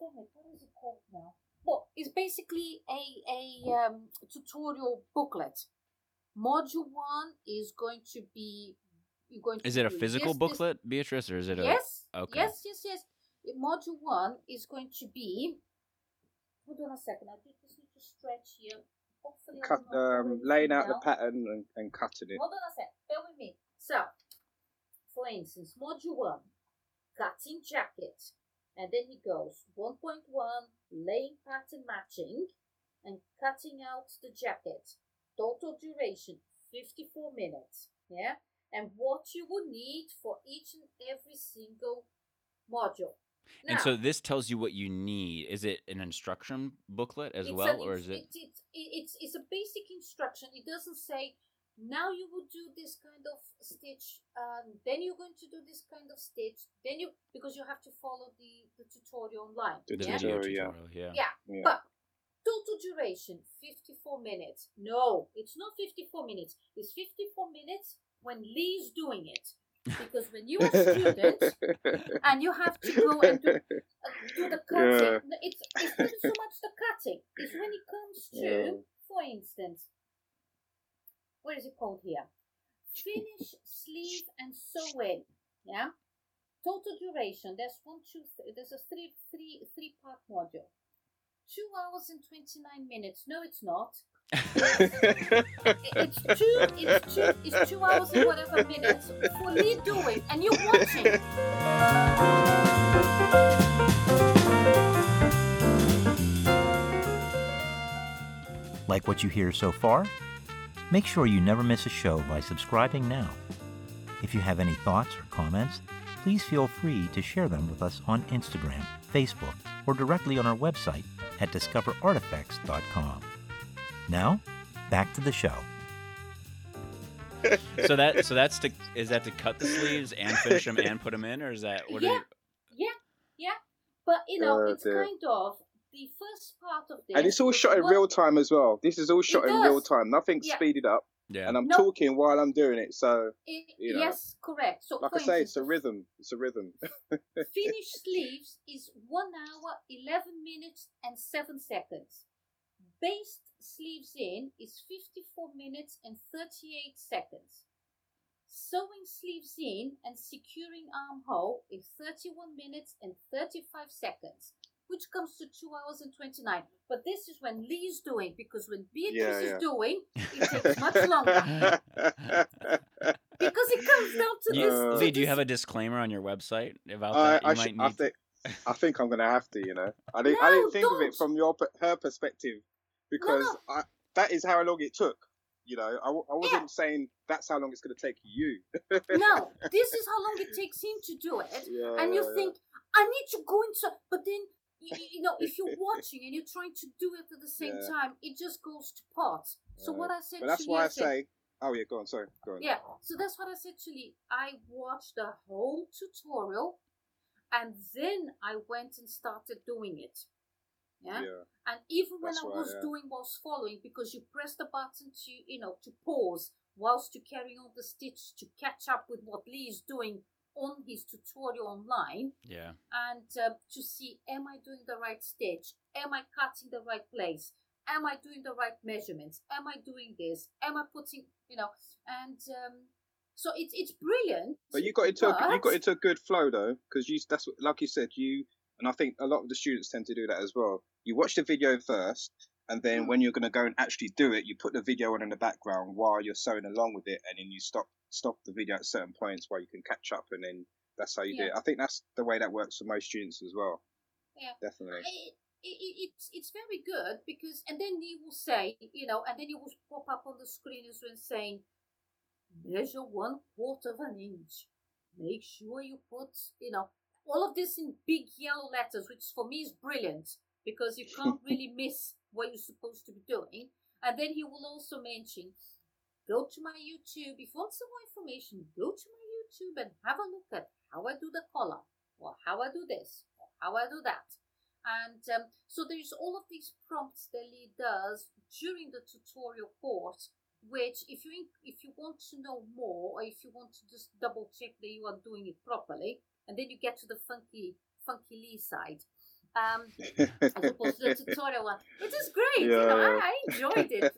damn it, what is it called now? Well, it's basically a a um tutorial booklet. Module one is going to be you're going to Is it a physical yes, booklet, this, Beatrice, or is it a Yes? Okay. Yes, yes, yes. Module one is going to be hold on a second, I think this need to stretch here. Hopefully Cut, um laying out now. the pattern and, and cutting it. Hold on a second, bear with me. So for instance, module one, cutting jacket, and then he goes one point one, laying pattern matching, and cutting out the jacket. Total duration, fifty-four minutes, yeah? And what you will need for each and every single module. Now, and so this tells you what you need. Is it an instruction booklet as well, an, or is it? It, it, it it's, it's a basic instruction. It doesn't say, now you would do this kind of stitch, um, then you're going to do this kind of stitch, then you, because you have to follow the, the tutorial online. The yeah? tutorial, yeah. Yeah. yeah. yeah. But total duration, fifty-four minutes. No, it's not fifty-four minutes. It's fifty-four minutes when Lee's doing it. Because when you're a student and you have to go and do, uh, do the cutting, yeah. it's, it's not so much the cutting. It's when it comes to, yeah. for instance, what is it called here? Finish, sleeve, and sew in. Yeah. Total duration. There's one, two. Th- there's a three, three, three part module. Two hours and twenty nine minutes. No, it's not. it's two. It's two. It's two hours and whatever minutes for me doing, and you're watching. Like what you hear so far? Make sure you never miss a show by subscribing now. If you have any thoughts or comments, please feel free to share them with us on Instagram, Facebook, or directly on our website at discover artifacts dot com. Now, back to the show. So that so that's to is that to cut the sleeves and finish them and put them in, or is that what? Yeah, you... yeah, yeah. But you know, oh, it's dear. kind of. The first part of this, and it's all shot in real time as well. This is all shot in real time. Nothing's yeah. speeded up, yeah. and I'm no. talking while I'm doing it. So it, you know, yes, correct. So like I say, instance, it's a rhythm. It's a rhythm. Finish sleeves is one hour, eleven minutes, and seven seconds. Based sleeves in is fifty-four minutes and thirty-eight seconds. Sewing sleeves in and securing armhole is thirty-one minutes and thirty-five seconds. Which comes to two hours and twenty-nine. But this is when Lee's doing, because when Beatrice yeah, yeah. is doing, it takes much longer. Because it comes down to you, this. Lee, to do you have a disclaimer on your website about uh, that? You I, might sh- need I, think, to... I think I'm going to have to, you know. I didn't, no, I didn't think don't. of it from your her perspective, because no, no. I, that is how long it took. You know, I, I wasn't yeah. saying that's how long it's going to take you. No, this is how long it takes him to do it. Yeah, and you yeah, think, yeah. I need to go into... But then... You, you know, if you're watching and you're trying to do it at the same yeah. time, it just goes to pot. So uh, what I said but that's to why I say, oh yeah, go on, sorry, go on. Yeah, so that's what I said to Lee. I watched the whole tutorial, and then I went and started doing it. Yeah, yeah. And even when that's I was right, yeah. doing whilst following, because you press the button to, you know, to pause whilst you carry on the stitch to catch up with what Lee is doing on his tutorial online, yeah, and uh, to see, am I doing the right stitch? Am I cutting the right place? Am I doing the right measurements? Am I doing this? Am I putting, you know, and um, so it's it's brilliant. But you got into but... a, you got into a good flow though, because you that's what, like you said, you and I think a lot of the students tend to do that as well. You watch the video first, and then when you're going to go and actually do it, you put the video on in the background while you're sewing along with it, and then you stop stop the video at certain points where you can catch up, and then that's how you yeah. do it. I think that's the way that works for most students as well. Yeah, definitely. I... It, it, it's it's very good because, and then he will say, you know, and then he will pop up on the screen as well saying, measure one quarter of an inch. Make sure you put, you know, all of this in big yellow letters, which for me is brilliant because you can't really miss what you're supposed to be doing. And then he will also mention, go to my YouTube. If you want some more information, go to my YouTube and have a look at how I do the collar, or how I do this, or how I do that. And um, so there's all of these prompts that Lee does during the tutorial course, which if you if you want to know more, or if you want to just double check that you are doing it properly, and then you get to the funky funky Lee side, um, as opposed to the tutorial one, which is great. Yeah, you know, yeah. I, I enjoyed it.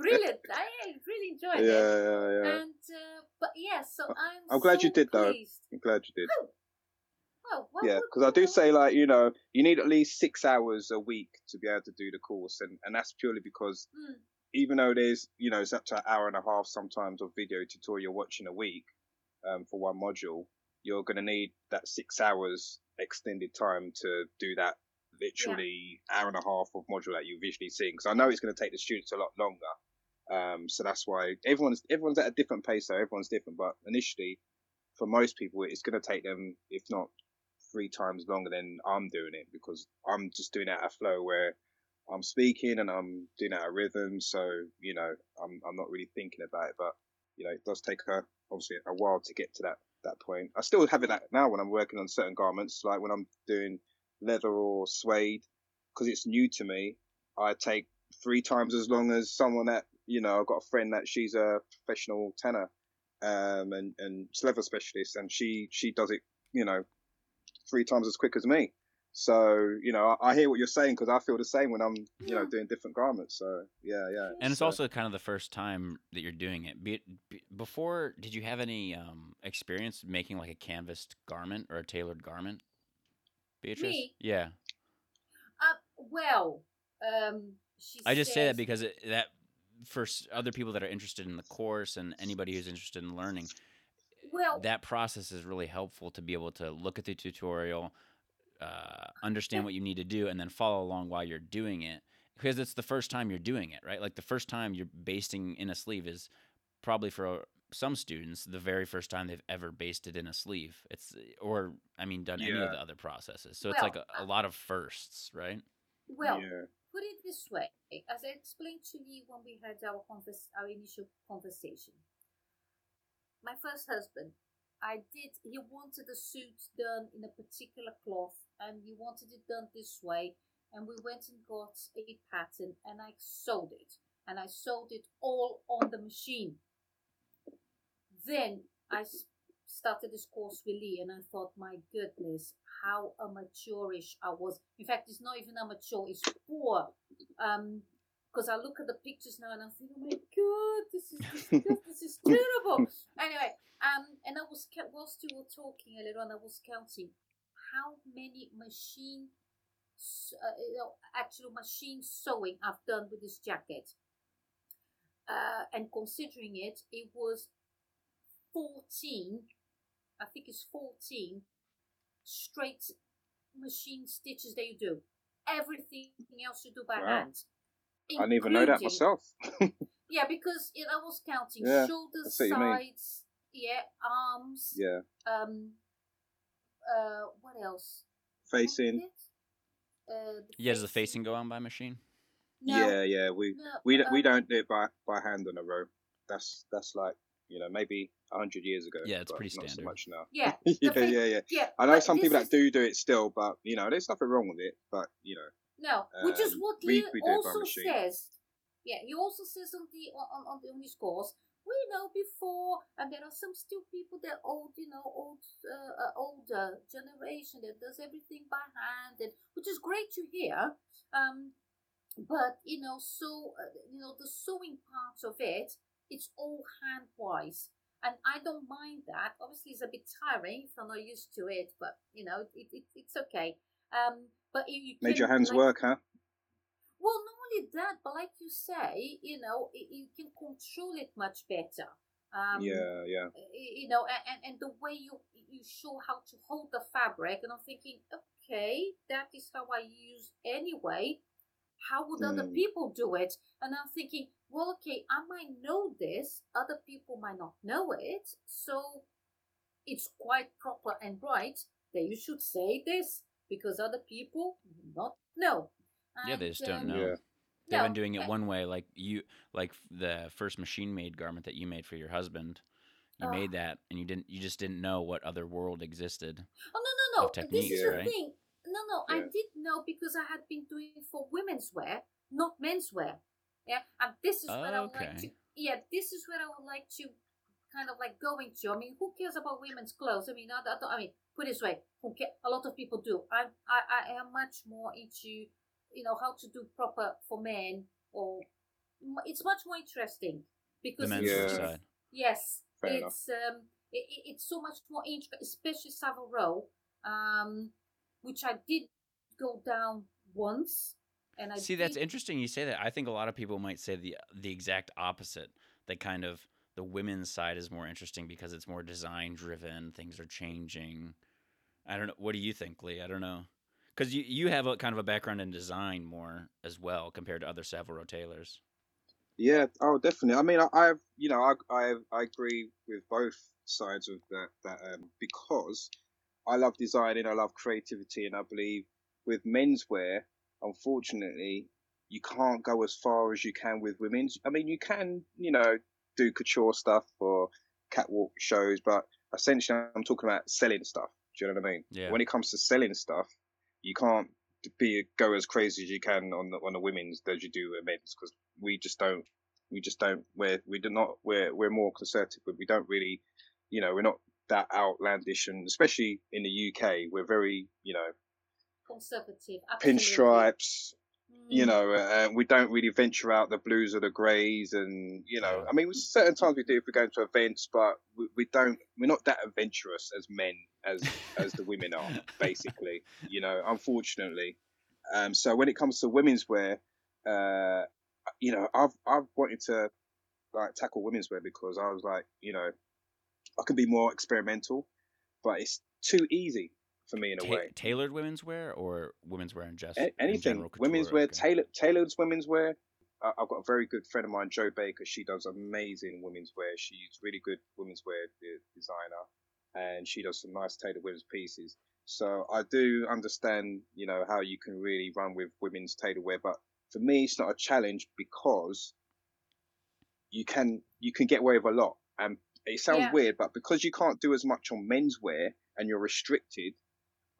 Brilliant. I, I really enjoyed yeah, it. Yeah, yeah. And uh, but yeah, so I'm. I'm glad so you did, pleased. though. I'm glad you did. Oh. Oh, yeah, because I do say, like, you know, you need at least six hours a week to be able to do the course, and, and that's purely because mm. even though there's, you know, it's up to an hour and a half sometimes of video tutorial you're watching a week um, for one module, you're going to need that six hours extended time to do that literally yeah. hour and a half of module that you're visually seeing, because I know it's going to take the students a lot longer. Um, so that's why everyone's everyone's at a different pace, so everyone's different, but initially, for most people, it's going to take them, if not three times longer than I'm doing it, because I'm just doing it at a flow where I'm speaking and I'm doing it at a rhythm, so you know I'm I'm not really thinking about it, but you know it does take a, obviously a while to get to that that point. I still have it that now when I'm working on certain garments, like when I'm doing leather or suede, because it's new to me, I take three times as long as someone that, you know, I've got a friend that she's a professional tanner um and and leather specialist, and she she does it, you know, three times as quick as me. So, you know, I, I hear what you're saying, because I feel the same when I'm, you yeah. know, doing different garments. So, yeah, yeah. And it's so. also kind of the first time that you're doing it. Be, be, before, did you have any um, experience making like a canvassed garment or a tailored garment, Beatrice? Me? Yeah. Uh, well, um, she I just says... say that because it, that for other people that are interested in the course and anybody who's interested in learning, well, that process is really helpful to be able to look at the tutorial, uh, understand what you need to do, and then follow along while you're doing it, because it's the first time you're doing it, right? Like the first time you're basting in a sleeve is probably for some students the very first time they've ever basted in a sleeve. It's or I mean done yeah. any of the other processes. So well, it's like a, a lot of firsts, right? Well, yeah. put it this way, as I explained to you when we had our converse, our initial conversation. My first husband, I did, he wanted a suit done in a particular cloth, and he wanted it done this way, and we went and got a pattern, and I sewed it, and I sewed it all on the machine. Then I started this course with Lee, and I thought, my goodness, how amateurish I was. In fact, it's not even amateur, it's poor. Um, Because I look at the pictures now and I think, oh my God, this is this is terrible. Anyway, um, and I was whilst you were talking earlier on, I was counting how many machine, uh, you know, actual machine sewing I've done with this jacket. Uh, and considering it, it was fourteen. I think it's fourteen straight machine stitches that you do. Everything else you do by wow. hand. I didn't even know that myself. yeah, because you know, I was counting yeah, shoulders, sides, yeah, arms, yeah. Um, uh, what else? Facing. Uh, the yeah, does the facing go on by machine? No, yeah, yeah. We no, we uh, we don't do it by, by hand on a row. That's that's like, you know, maybe a hundred years ago. Yeah, it's pretty standard. Not so much now. Yeah, yeah, yeah, yeah, yeah, yeah. I know some people is... that do do it still, but you know, there's nothing wrong with it. But you know. No, which um, is what Lee also says. Yeah, you also says on the on on, on this course, we know before, and there are some still people that old, you know, old uh, older generation that does everything by hand, and which is great to hear. Um, but you know, so uh, you know, the sewing part of it, it's all hand wise, and I don't mind that. Obviously, it's a bit tiring if I'm not used to it, but you know, it, it it's okay. Um, but if you made your hands like, work, huh? Well, not only that, but like you say, you know, you can control it much better. Um, yeah, yeah. You know, and, and the way you you show how to hold the fabric, and I'm thinking, okay, that is how I use anyway. How would mm. other people do it? And I'm thinking, well, okay, I might know this. Other people might not know it. So it's quite proper and right that you should say this because other people do not know. And, yeah, they just don't um, know. Yeah. They've no, been doing it okay. one way, like you, like the first machine-made garment that you made for your husband. You uh, made that, and you didn't. You just didn't know what other world existed. Oh no, no, no! This is the right? thing. No, no, yeah. I did know because I had been doing it for women's wear, not men's wear. Yeah, and this is oh, where I would okay. like to. Yeah, this is where I would like to, kind of like going to. I mean, who cares about women's clothes? I mean, I, I, I mean, put it this way, who care, a lot of people do. I, I, I am much more into. You know, how to do proper for men, or it's much more interesting because the men's yeah. side. Yes, fair it's enough. um, it, it's so much more interesting, especially Savile Row, um, which I did go down once, and I see did... that's interesting. You say that. I think a lot of people might say the the exact opposite. That kind of the women's side is more interesting because it's more design driven. Things are changing. I don't know. What do you think, Lee? I don't know. Because you, you have a kind of a background in design more as well compared to other Savile Row tailors. Yeah, oh, definitely. I mean, I, I've you know, I, I I agree with both sides of that. That um, because I love designing, I love creativity, and I believe with menswear, unfortunately, you can't go as far as you can with women's. I mean, you can, you know, do couture stuff or catwalk shows, but essentially, I'm talking about selling stuff. Do you know what I mean? Yeah. When it comes to selling stuff. You can't be go as crazy as you can on the on the women's as you do men's because we just don't we just don't we're we do not we're we're more conservative, but we don't really, you know, we're not that outlandish, and especially in the U K we're very, you know, conservative, absolutely. Pinstripes, mm. you know, uh, we don't really venture out the blues or the greys, and you know, I mean, certain times we do if we're going to events, but we, we don't we're not that adventurous as men. As as the women are, basically, you know, unfortunately. Um, so when it comes to women's wear, uh, you know, I've I've wanted to like tackle women's wear because I was like, you know, I can be more experimental, but it's too easy for me in a Ta- way. Tailored women's wear or women's wear in just a- anything. In women's wear, okay. tailored tailored women's wear. Uh, I've got a very good friend of mine, Jo Baker. She does amazing women's wear. She's really good women's wear designer. And she does some nice tailored women's pieces. So I do understand, you know, how you can really run with women's tailored wear. But for me, it's not a challenge because you can you can get away with a lot. And it sounds yeah. weird, but because you can't do as much on men's wear and you're restricted,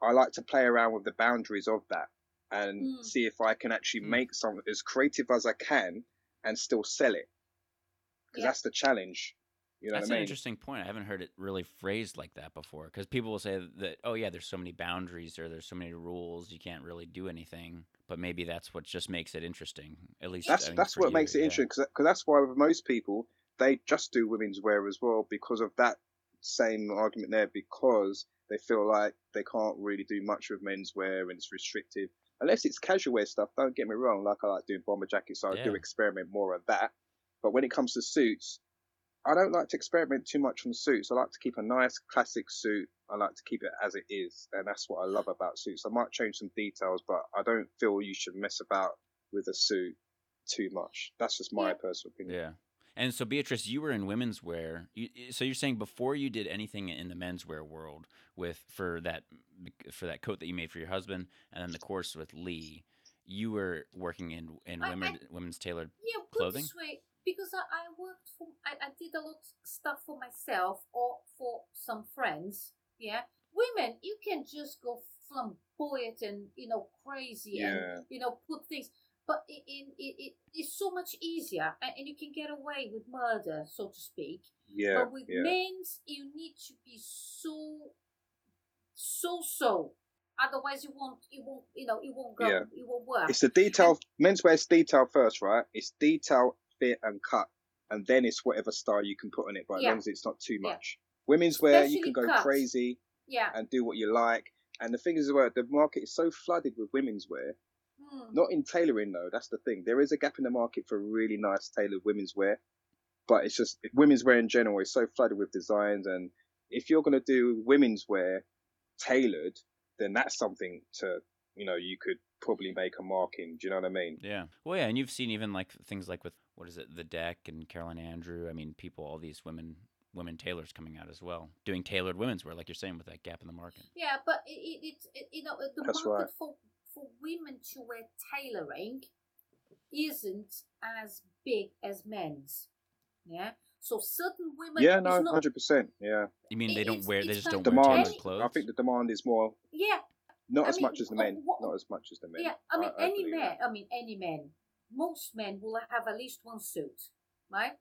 I like to play around with the boundaries of that and mm. see if I can actually mm. make something as creative as I can and still sell it. Because yeah. that's the challenge. You know That's what I mean? An interesting point. I haven't heard it really phrased like that before because people will say that, oh, yeah, there's so many boundaries or there's so many rules. You can't really do anything. But maybe that's what just makes it interesting. At least that's, I mean, that's what you, makes it yeah. interesting because that's why with most people, they just do women's wear as well because of that same argument there because they feel like they can't really do much with men's wear and it's restrictive. Unless it's casual wear stuff, don't get me wrong. Like I like doing bomber jackets, so yeah. I do experiment more on that. But when it comes to suits, I don't like to experiment too much on suits. I like to keep a nice classic suit. I like to keep it as it is. And that's what I love about suits. I might change some details, but I don't feel you should mess about with a suit too much. That's just my yeah. personal opinion. Yeah. And so, Beatrice, you were in women's wear. You, so you're saying before you did anything in the men's wear world with for that for that coat that you made for your husband and then the course with Lee, you were working in, in I, women, I, women's tailored yeah, clothing? Yeah, because I, I worked for, I, I did a lot of stuff for myself or for some friends, yeah. Women, you can just go flamboyant and, you know, crazy yeah. and, you know, put things. But it, it, it, it's so much easier, and you can get away with murder, so to speak. Yeah. But with yeah. men's, you need to be so, so, so. Otherwise, you won't, you won't, you know, it won't go, yeah. it won't work. It's the detail. And menswear's detail first, right? It's detail, fit, and cut, and then it's whatever style you can put on it. But as yeah. long as it's not too much. Yeah. Women's wear, especially you can go cut. crazy, yeah. and do what you like. And the thing is, well, the market is so flooded with women's wear. Mm. Not in tailoring, though. That's the thing. There is a gap in the market for really nice tailored women's wear, but it's just women's wear in general is so flooded with designs. And if you're going to do women's wear tailored, then that's something to, you know, you could probably make a mark in. Do you know what I mean? Yeah. Well, yeah. And you've seen even like things like with, what is it, The Deck and Caroline Andrew. I mean, people, all these women. women tailors coming out as well, doing tailored women's wear, like you're saying, with that gap in the market. Yeah, but it, it, it you know, the That's market right. for, for women to wear tailoring isn't as big as men's. Yeah. So certain women. Yeah, no, not, one hundred percent. Yeah. You mean they don't wear, they just don't demand, wear tailored clothes? I think the demand is more. Yeah. Not I as mean, much as the men. What, not as much as the men. Yeah, I mean, I, any I man, that. I mean, any man, most men will have at least one suit, right?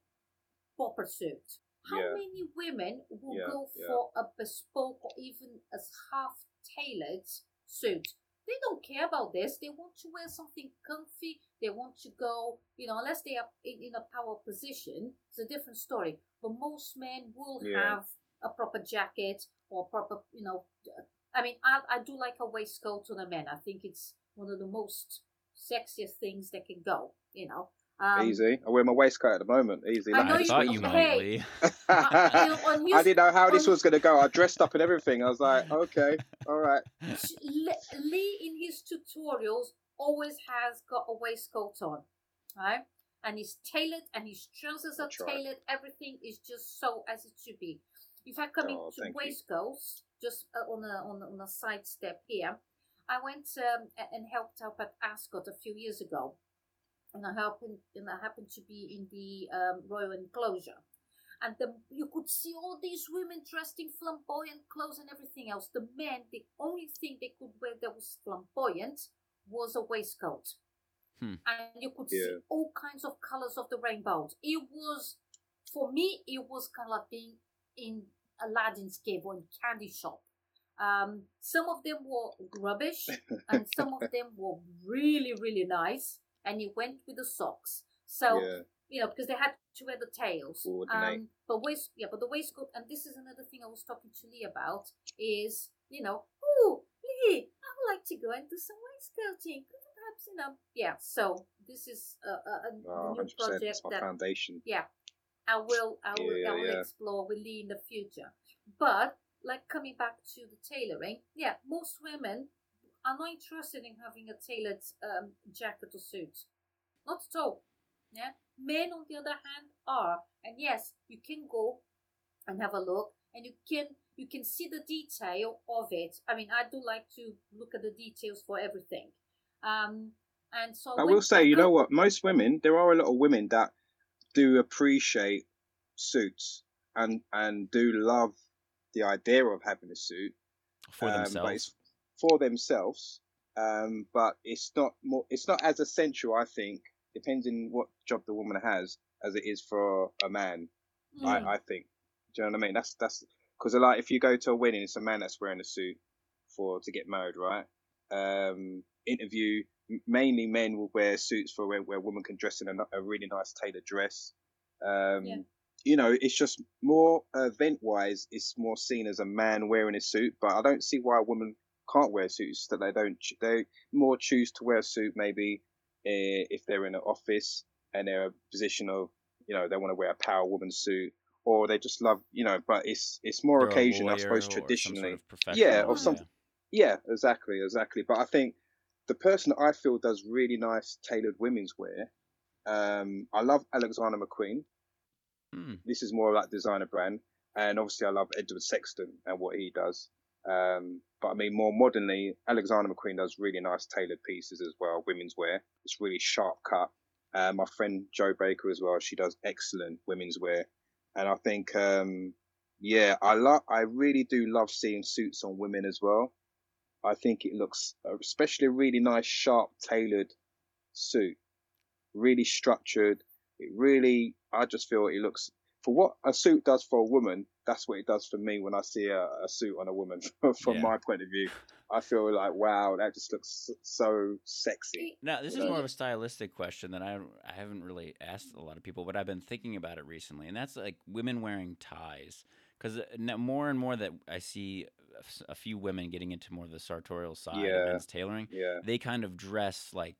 Proper suit. How yeah. many women will yeah, go yeah. for a bespoke or even a half-tailored suit? They don't care about this. They want to wear something comfy. They want to go, you know, unless they are in a power position, it's a different story. But most men will yeah. have a proper jacket or proper, you know, I mean, I, I do like a waistcoat on a man. I think it's one of the most sexiest things that can go, you know. Um, Easy. I wear my waistcoat at the moment. Easy. I, like, I thought you might, Lee. I didn't know how this was going to go. I dressed up and everything. I was like, okay, all right. Lee, in his tutorials, always has got a waistcoat on, right? And he's tailored, and his trousers are tailored. Everything is just so as it should be. If I come oh, into waistcoats, you. just on a on a, on a side step here, I went um, and helped out at Ascot a few years ago. And I happened, and I happened to be in the um, royal enclosure, and the, you could see all these women dressed in flamboyant clothes and everything else. The men, the only thing they could wear that was flamboyant was a waistcoat, hmm. and you could yeah. see all kinds of colors of the rainbow. It was, for me, it was kind of like being in Aladdin's cave or in candy shop. Um, some of them were rubbish, and some of them were really, really nice. And you went with the socks, so yeah. you know, because they had to wear the tails. Um, but waist, yeah, but the waistcoat, and this is another thing I was talking to Lee about is, you know, oh, Lee, I would like to go and do some waistcoating. Could you perhaps, you know, yeah. So this is a, a, a oh, new project that's my that foundation. Yeah, I will, I will, yeah, I will yeah. explore with Lee in the future. But like coming back to the tailoring, yeah, most women. I'm not interested in having a tailored um, jacket or suit. Not at all. Yeah? Men, on the other hand, are. And yes, you can go and have a look, and you can you can see the detail of it. I mean, I do like to look at the details for everything. Um, and so I will say, you know what? Most women, there are a lot of women that do appreciate suits and, and do love the idea of having a suit. For um, themselves. For themselves, um, but it's not more. It's not as essential, I think. Depends on what job the woman has, as it is for a man. Mm. I, I think. Do you know what I mean? That's that's because like if you go to a wedding, it's a man that's wearing a suit for to get married, right? Um, interview mainly men will wear suits for where, where a woman can dress in a, a really nice tailored dress. Um, yeah. You know, it's just more event-wise. It's more seen as a man wearing a suit, but I don't see why a woman can't wear suits that they don't they more choose to wear a suit maybe uh, if they're in an office and they're in a position of, you know, they want to wear a power woman suit, or they just love, you know, but it's it's more occasion, I suppose, traditionally sort of yeah or something yeah. yeah exactly exactly but I think the person that I feel does really nice tailored women's wear, um I love Alexander McQueen. hmm. This is more like designer brand, and obviously I love Edward Sexton and what he does. Um, but I mean, more modernly, Alexander McQueen does really nice tailored pieces as well, women's wear. It's really sharp cut. Uh, my friend Jo Baker as well, she does excellent women's wear. And I think, um, yeah, I love, I really do love seeing suits on women as well. I think it looks, especially really nice, sharp, tailored suit, really structured. It really, I just feel it looks, for what a suit does for a woman, that's what it does for me when I see a, a suit on a woman. From yeah. my point of view, I feel like, wow, that just looks so sexy. Now, this you is know? more of a stylistic question that I, I haven't really asked a lot of people, but I've been thinking about it recently, and that's like women wearing ties. Because more and more that I see a few women getting into more of the sartorial side yeah. of men's tailoring, yeah. they kind of dress like,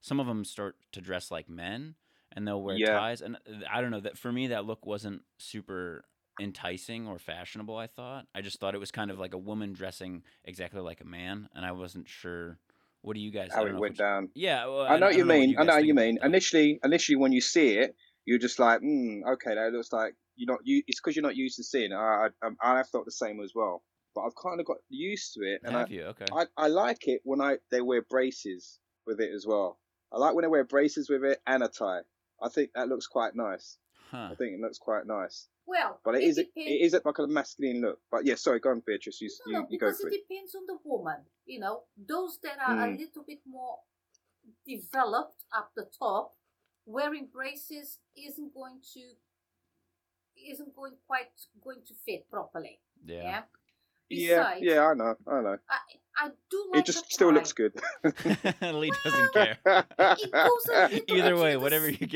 some of them start to dress like men, and they'll wear yeah. ties. And I don't know, that for me, that look wasn't super enticing or fashionable, I thought. I just thought it was kind of like a woman dressing exactly like a man, and I wasn't sure. What do you guys How it went down. You, yeah. Well, I know I what you mean. What you I know what you mean. Initially, initially, when you see it, you're just like, hmm, okay, that looks like, you're not, you, it's because you're not used to seeing it. I, I I felt the same as well, but I've kind of got used to it. And Have I, you? Okay. I, I like it when I they wear braces with it as well. I like when they wear braces with it and a tie. I think that looks quite nice. Huh. I think it looks quite nice. Well, but it, it is it is like a masculine look. But yeah, sorry, go on, Beatrice. You no, you, no, you go for it. Because it depends on the woman. You know, those that are mm. a little bit more developed up the top, wearing braces isn't going to. isn't going quite going to fit properly. Yeah. Yeah. Besides, yeah, yeah, I know. I know. I, I do like it. Just still looks good. Lee doesn't care. It goes a little Either way, whatever you got.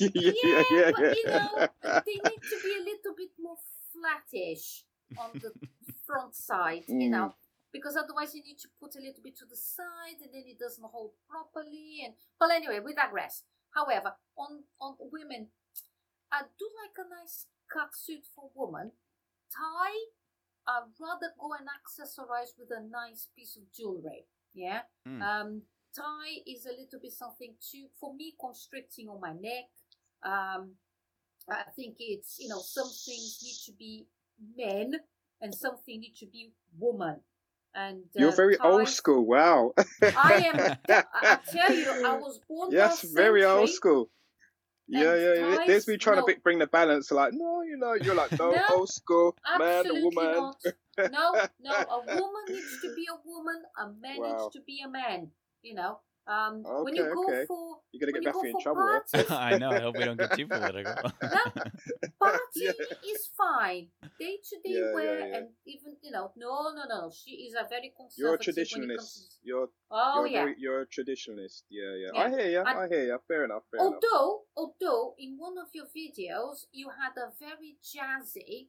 yeah, yeah, yeah, yeah, but you know, they need to be a little bit more flattish on the front side, mm. you know, because otherwise you need to put a little bit to the side and then it doesn't hold properly. And well, anyway, we digress. However, on on women, I do like a nice cut suit for woman. Tie, I'd rather go and accessorize with a nice piece of jewelry. Yeah. Mm. Um, tie is a little bit something too, for me, constricting on my neck. Um, I think it's, you know, some things need to be men and something need to be woman. And, uh, You're very ties, old school. Wow. I am. I, I tell you, I was born. Yes, very century. Old school. And yeah, yeah, yeah. There's me trying no. to bring the balance. Like, no, you know, you're like, no, no old school, man, a woman. Not. No, no, a woman needs to be a woman, a man wow. needs to be a man, you know. Um, okay, when you go okay. for. You're going to get Matthew in trouble, parties, right? I know, I hope we don't get too political. No, party yeah. is fine. Day to day wear, yeah, yeah. and even, you know, no, no, no. She is a very conservative. You're a traditionalist. To... You're, oh, you're yeah. Very, you're a traditionalist. Yeah, yeah, yeah. I hear you. And I hear you. Fair enough. Fair although, enough. although, in one of your videos, you had a very jazzy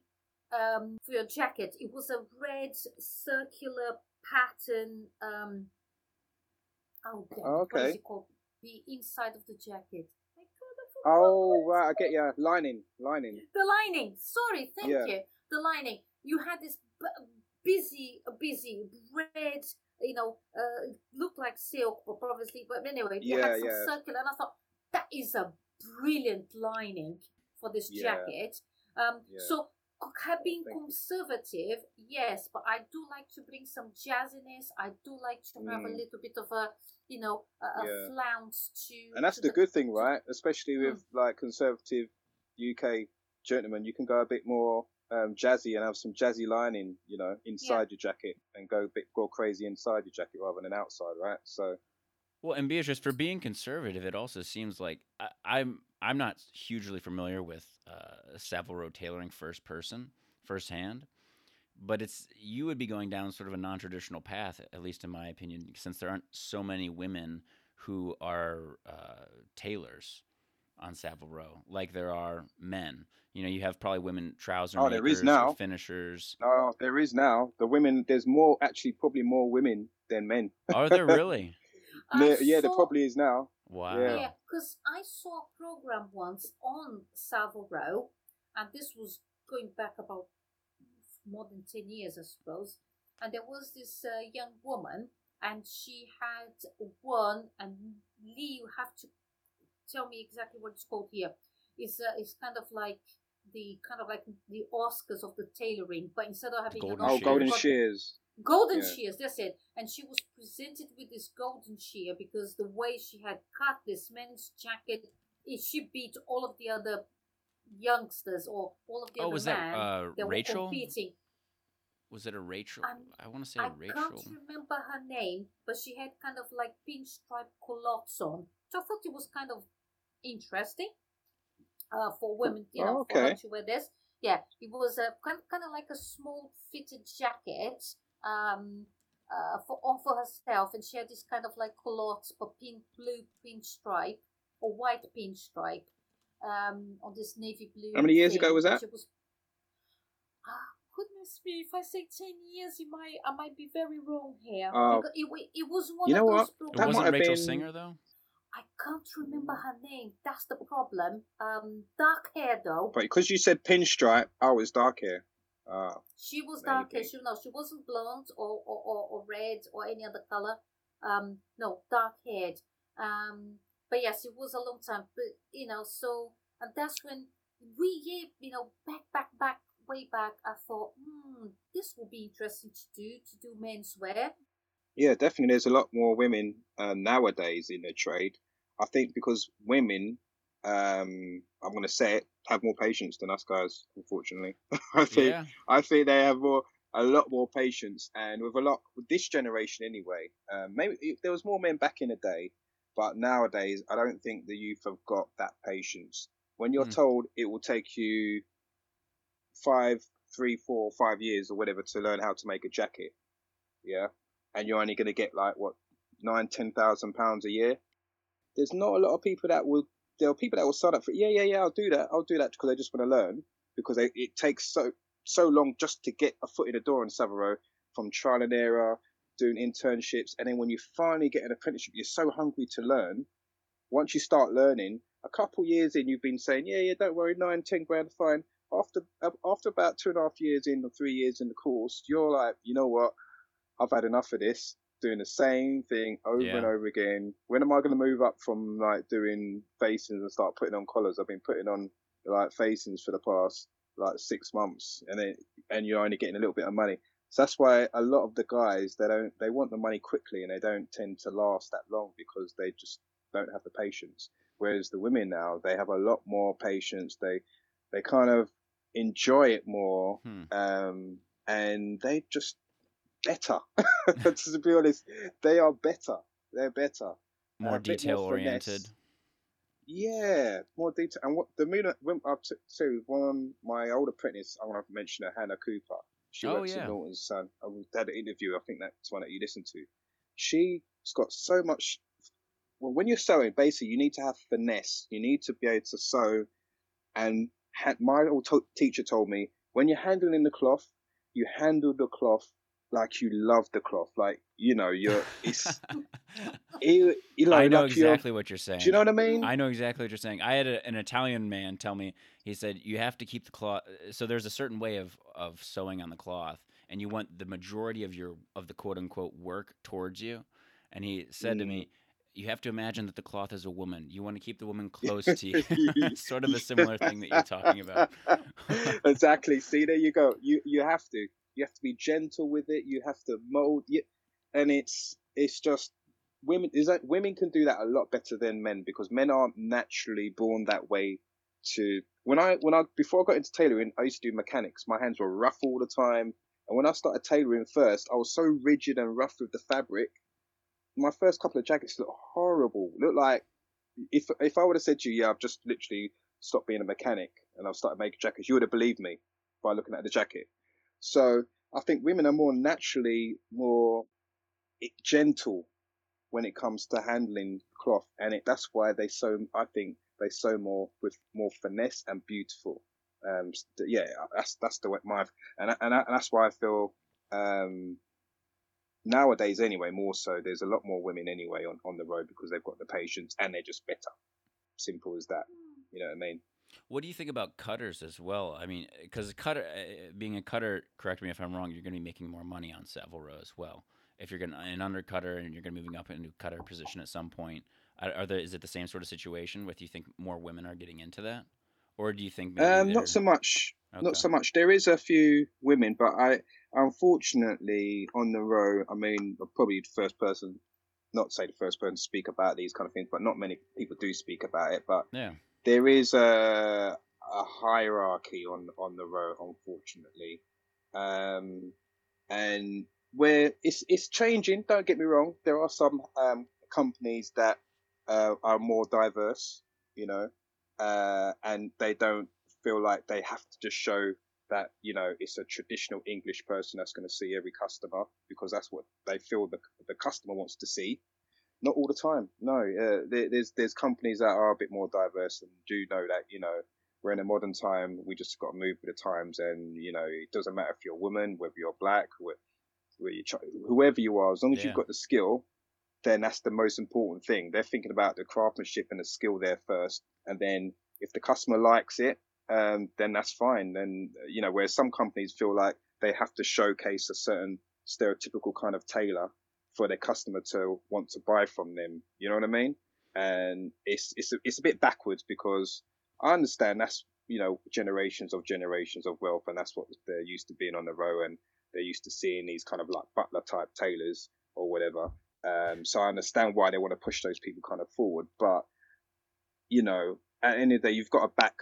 um, for your jacket. It was a red circular pattern. Um, Oh, oh, okay. What is it called? The inside of the jacket. My God, oh, right. I get you. Lining. Lining. The lining. Sorry. Thank yeah. you. The lining. You had this b- busy, busy red, you know, uh, looked like silk, but obviously, but anyway, you yeah, had some yeah. circular. And I thought, that is a brilliant lining for this yeah. jacket. Um, yeah. So, being conservative, yes, but I do like to bring some jazziness. I do like to have mm. a little bit of a, you know, a, a yeah. flounce to. And that's to the, the good thing, right? Especially with mm. like conservative U K gentlemen, you can go a bit more um, jazzy and have some jazzy lining, you know, inside yeah. your jacket, and go a bit go crazy inside your jacket rather than outside, right? So. Well, and Beatrice, for being conservative, it also seems like I, I'm I'm not hugely familiar with uh, Savile Row tailoring first person, firsthand, but it's you would be going down sort of a non-traditional path, at least in my opinion, since there aren't so many women who are uh, tailors on Savile Row like there are men. You know, you have probably women trouser oh, makers there is now. Or finishers. Oh, there is now. The women, there's more actually probably more women than men. Are there really? I yeah, saw... there probably is now. Wow. Yeah, because I saw a program once on Savile Row, and this was going back about more than ten years, I suppose. And there was this uh, young woman, and she had one, and Lee, you have to tell me exactly what it's called here. It's, uh, it's kind of like the kind of like the Oscars of the tailoring, but instead of having... Golden an Oscar, oh, Golden Shears. Golden yeah. shears, that's it. And she was presented with this golden shear because the way she had cut this men's jacket, she beat all of the other youngsters or all of the oh, other was men that, uh, that Rachel? Were competing. Was it a Rachel? Um, I want to say I Rachel. I can't remember her name, but she had kind of like pinstripe culottes on So I thought it was kind of interesting uh, for women, you know, okay. for them to wear this. Yeah, it was a kind of, kind of like a small fitted jacket um, uh, for on for herself, and she had this kind of like culottes or pink blue pinstripe or white pinstripe um, on this navy blue. How many years thing, ago was that? Was, ah, goodness me! If I say ten years, it might I might be very wrong here. Uh, it, it was one. You know of those what? That it wasn't Rachel been... Singer though. I can't remember her name. That's the problem. Um, dark hair, though. But because you said pinstripe, I was dark hair. Uh, she was maybe. dark hair. She, no, she wasn't blonde or, or, or, or red or any other colour. Um, no, dark-haired. Um, but yes, it was a long time. But, you know, so... And that's when we, you know, back, back, back, way back, I thought, hmm, this will be interesting to do, to do menswear. Yeah, definitely. There's a lot more women uh, nowadays in the trade. I think because women, um, I'm going to say it, have more patience than us guys, unfortunately. I think yeah. I think they have more, a lot more patience, and with a lot with this generation anyway. Um, maybe there was more men back in the day, but nowadays I don't think the youth have got that patience. When you're mm. told it will take you five, three, four, five years or whatever to learn how to make a jacket, yeah. And you're only going to get like what nine, ten thousand pounds a year. There's not a lot of people that will. There are people that will sign up for. Yeah, yeah, yeah. I'll do that. I'll do that because they just want to learn. Because they, it takes so so long just to get a foot in the door in Savile Row from trial and error, doing internships, and then when you finally get an apprenticeship, you're so hungry to learn. Once you start learning, a couple years in, you've been saying, yeah, yeah, don't worry, nine, ten grand, fine. After after about two and a half years in or three years in the course, you're like, you know what? I've had enough of this, doing the same thing over yeah. and over again. When am I going to move up from like doing facings and start putting on collars? I've been putting on like facings for the past like six months, and then and you're only getting a little bit of money. So that's why a lot of the guys they don't they want the money quickly, and they don't tend to last that long because they just don't have the patience. Whereas the women now, they have a lot more patience. They they kind of enjoy it more, hmm. um, and they just. Better, to be honest, they are better. They're better, more uh, detail more oriented. Yeah, more detail. And what the moon went up to, to one of my old apprentice. I want to mention her, Hannah Cooper. She oh, works yeah. in Norton's. Son. I had an interview. I think that's one that you listened to. She's got so much. Well, when you're sewing, basically, you need to have finesse. You need to be able to sew. And had, my old t- teacher told me when you're handling the cloth, you handle the cloth. Like you love the cloth, like you know you're. It's, it, you know, I know like exactly what you're saying. Do you know what I mean? I know exactly what you're saying. I had a, an Italian man tell me. He said you have to keep the cloth. So there's a certain way of, of sewing on the cloth, and you want the majority of your of the quote unquote work towards you. And he said mm. to me, you have to imagine that the cloth is a woman. You want to keep the woman close to you. Sort of a similar thing that you're talking about. Exactly. See, there you go. You you have to. You have to be gentle with it. You have to mold it, and it's it's just women. Is that women can do that a lot better than men because men aren't naturally born that way. To when I when I before I got into tailoring, I used to do mechanics. My hands were rough all the time, and when I started tailoring first, I was so rigid and rough with the fabric. My first couple of jackets looked horrible. Looked like if if I would have said to you, yeah, I've just literally stopped being a mechanic and I've started making jackets, you would have believed me by looking at the jacket. So I think women are more naturally more gentle when it comes to handling cloth, and it, that's why they sew. I think they sew more with more finesse and beautiful. Um, yeah, that's that's the way my and and, and that's why I feel um, nowadays anyway more so. There's a lot more women anyway on, on the road because they've got the patience and they're just better. Simple as that. You know what I mean? What do you think about cutters as well? I mean, because cutter, being a cutter, correct me if I'm wrong, you're going to be making more money on Savile Row as well. If you're going to an undercutter and you're going to be moving up into a cutter position at some point, are there, is it the same sort of situation with you think more women are getting into that? Or do you think maybe um, not so much. Okay. Not so much. There is a few women, but I unfortunately on the row, I mean, I'm probably the first person, not say the first person to speak about these kind of things, but not many people do speak about it. But yeah. There is a, a hierarchy on, on the road, unfortunately, um, and where it's it's changing. Don't get me wrong. There are some um, companies that uh, are more diverse, you know, uh, and they don't feel like they have to just show that, you know, it's a traditional English person that's going to see every customer, because that's what they feel the the customer wants to see. Not all the time, no. Uh, there, there's there's companies that are a bit more diverse and do know that, you know, we're in a modern time. We just got to move with the times, and you know, it doesn't matter if you're a woman, whether you're black, whether you're ch- whoever you are, as long as yeah. you've got the skill, then that's the most important thing. They're thinking about the craftsmanship and the skill there first, and then if the customer likes it, um, then that's fine. Then, you know, whereas some companies feel like they have to showcase a certain stereotypical kind of tailor for their customer to want to buy from them, you know what I mean? And it's it's a, it's a bit backwards, because I understand that's, you know, generations of generations of wealth, and that's what they're used to being on the row, and they're used to seeing these kind of like butler type tailors or whatever. Um, so I understand why they want to push those people kind of forward, but you know, at the end of the day, you've got to back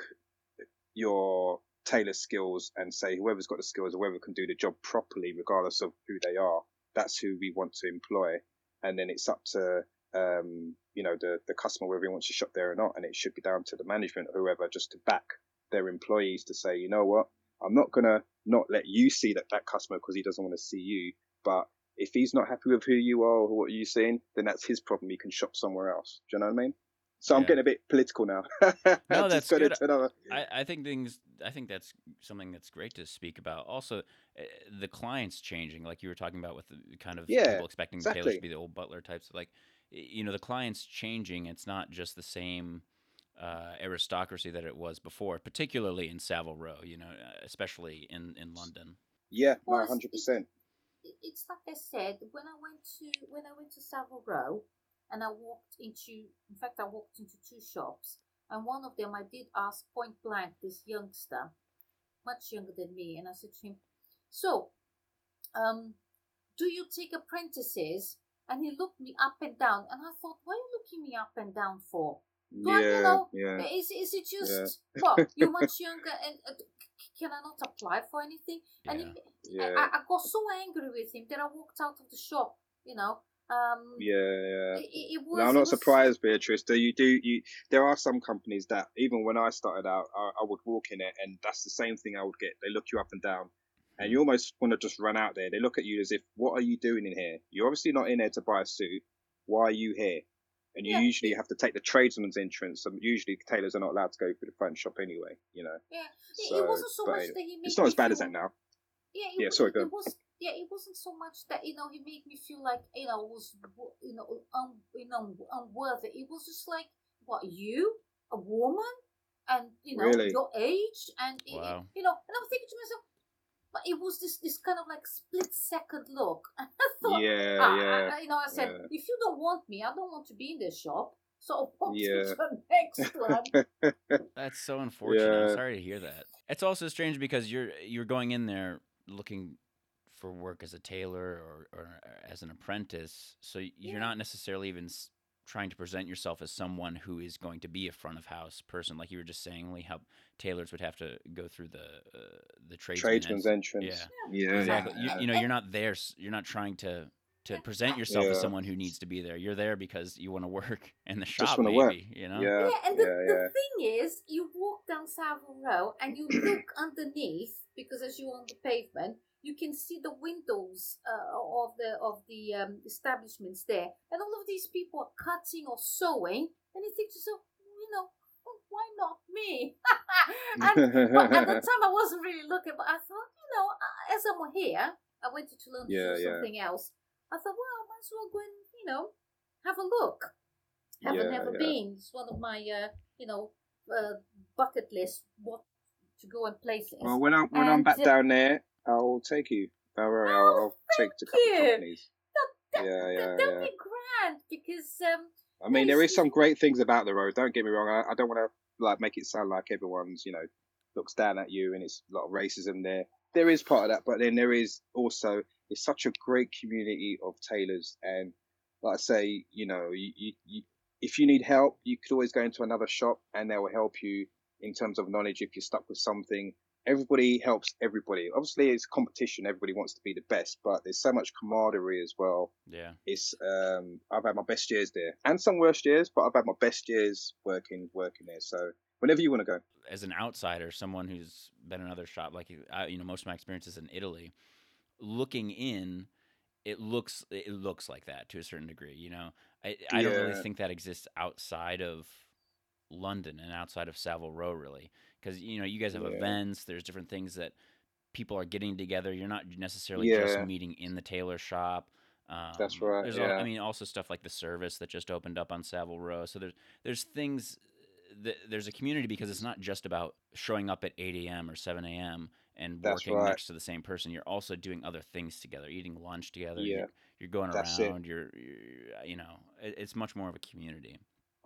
your tailor skills and say whoever's got the skills, whoever can do the job properly, regardless of who they are, that's who we want to employ. And then it's up to um you know the the customer whether he wants to shop there or not, and it should be down to the management or whoever just to back their employees to say, you know what, I'm not gonna not let you see that that customer because he doesn't want to see you, but if he's not happy with who you are or what you're seeing, then that's his problem. He can shop somewhere else. Do you know what I mean? So yeah. I'm getting a bit political now. No, that's good. I, I think things. I think that's something that's great to speak about. Also, uh, the clients changing, like you were talking about, with the kind of yeah, people expecting exactly. tailors to be the old butler types. Like, you know, the clients changing. It's not just the same uh, aristocracy that it was before, particularly in Savile Row. You know, especially in, in London. Yeah, one hundred percent. It's like I said when I went to when I went to Savile Row. And I walked into, in fact, I walked into two shops. And one of them, I did ask point blank this youngster, much younger than me. And I said to him, so, um, do you take apprentices? And he looked me up and down. And I thought, what are you looking me up and down for? Do yeah, I, you know, yeah. is, is it just, yeah. well, you're much younger and uh, can I not apply for anything? Yeah. And he, yeah. I, I got so angry with him that I walked out of the shop, you know. Um, yeah, yeah. It, it was, no, I'm not was... surprised, Beatrice. Do you do you? There are some companies that even when I started out, I, I would walk in it, and that's the same thing I would get. They look you up and down, and you almost want to just run out there. They look at you as if, "What are you doing in here? You're obviously not in there to buy a suit. Why are you here?" And you yeah. usually have to take the tradesman's entrance. And usually tailors are not allowed to go through the front shop anyway. You know. Yeah, it, so, it wasn't so much it, that he made. It's not as bad feel... as that now. Yeah. It, yeah. Sorry, go. It was... Yeah, it wasn't so much that, you know, he made me feel like, you know, was, you know, un, you know, unworthy. It was just like, what, you, a woman, and, you know, really? Your age, and, wow. it, you know, and I was thinking to myself, but it was this, this kind of like split second look. And I thought, yeah, ah, yeah, I, you know, I said, yeah. if you don't want me, I don't want to be in this shop. So I'll yeah. to the next one. That's so unfortunate. Yeah. I'm sorry to hear that. It's also strange because you're you're going in there looking for work as a tailor or, or as an apprentice, so you're yeah. not necessarily even s- trying to present yourself as someone who is going to be a front of house person, like you were just saying, Lee, how tailors would have to go through the uh, the tradesman's entrance. Yeah, yeah, yeah. exactly. Yeah. You, you know, you're not there. You're not trying to to present yourself yeah. as someone who needs to be there. You're there because you want to work in the shop, maybe. Work. You know. Yeah, yeah and the, yeah, yeah. the thing is, you walk down Savile Row and you look underneath because as you're on the pavement. You can see the windows uh, of the of the um, establishments there, and all of these people are cutting or sewing, and you think to yourself, you know, well, why not me? And well, at the time, I wasn't really looking, but I thought, you know, as I'm here, I went to London yeah, or something yeah. else. I thought, well, I might as well go and, you know, have a look. Haven't yeah, ever yeah. been. It's one of my, uh, you know, uh, bucket list what to go and places. Well, when I'm when and, I'm back uh, down there. I'll take you. I'll, I'll, I'll take to a couple of companies. No, that, yeah, yeah, that, that'd yeah. be grand because. Um, I mean, there is some great things about the road. Don't get me wrong. I, I don't want to like make it sound like everyone's, you know, looks down at you and it's a lot of racism there. There is part of that, but then there is also it's such a great community of tailors, and like I say, you know, you, you, you, if you need help, you could always go into another shop and they will help you in terms of knowledge if you're stuck with something. everybody helps everybody. Obviously, it's competition. Everybody wants to be the best, but there's so much camaraderie as well. Yeah. It's um, I've had my best years there and some worst years, but I've had my best years working, working there. So whenever you want to go. As an outsider, someone who's been in another shop, like, I, you know, most of my experience is in Italy, looking in, it looks, it looks like that to a certain degree. You know, I, I yeah. don't really think that exists outside of London and outside of Savile Row, really. Because, you know, you guys have yeah. events, there's different things that people are getting together. You're not necessarily yeah. just meeting in the tailor shop. Um, That's right. There's yeah. all, I mean, also stuff like the service that just opened up on Savile Row. So there's there's things, that, there's a community, because it's not just about showing up at eight a.m. or seven a.m. and That's working right. next to the same person. You're also doing other things together, eating lunch together. Yeah. You're, you're going That's around. You're, you're, you know, it, it's much more of a community.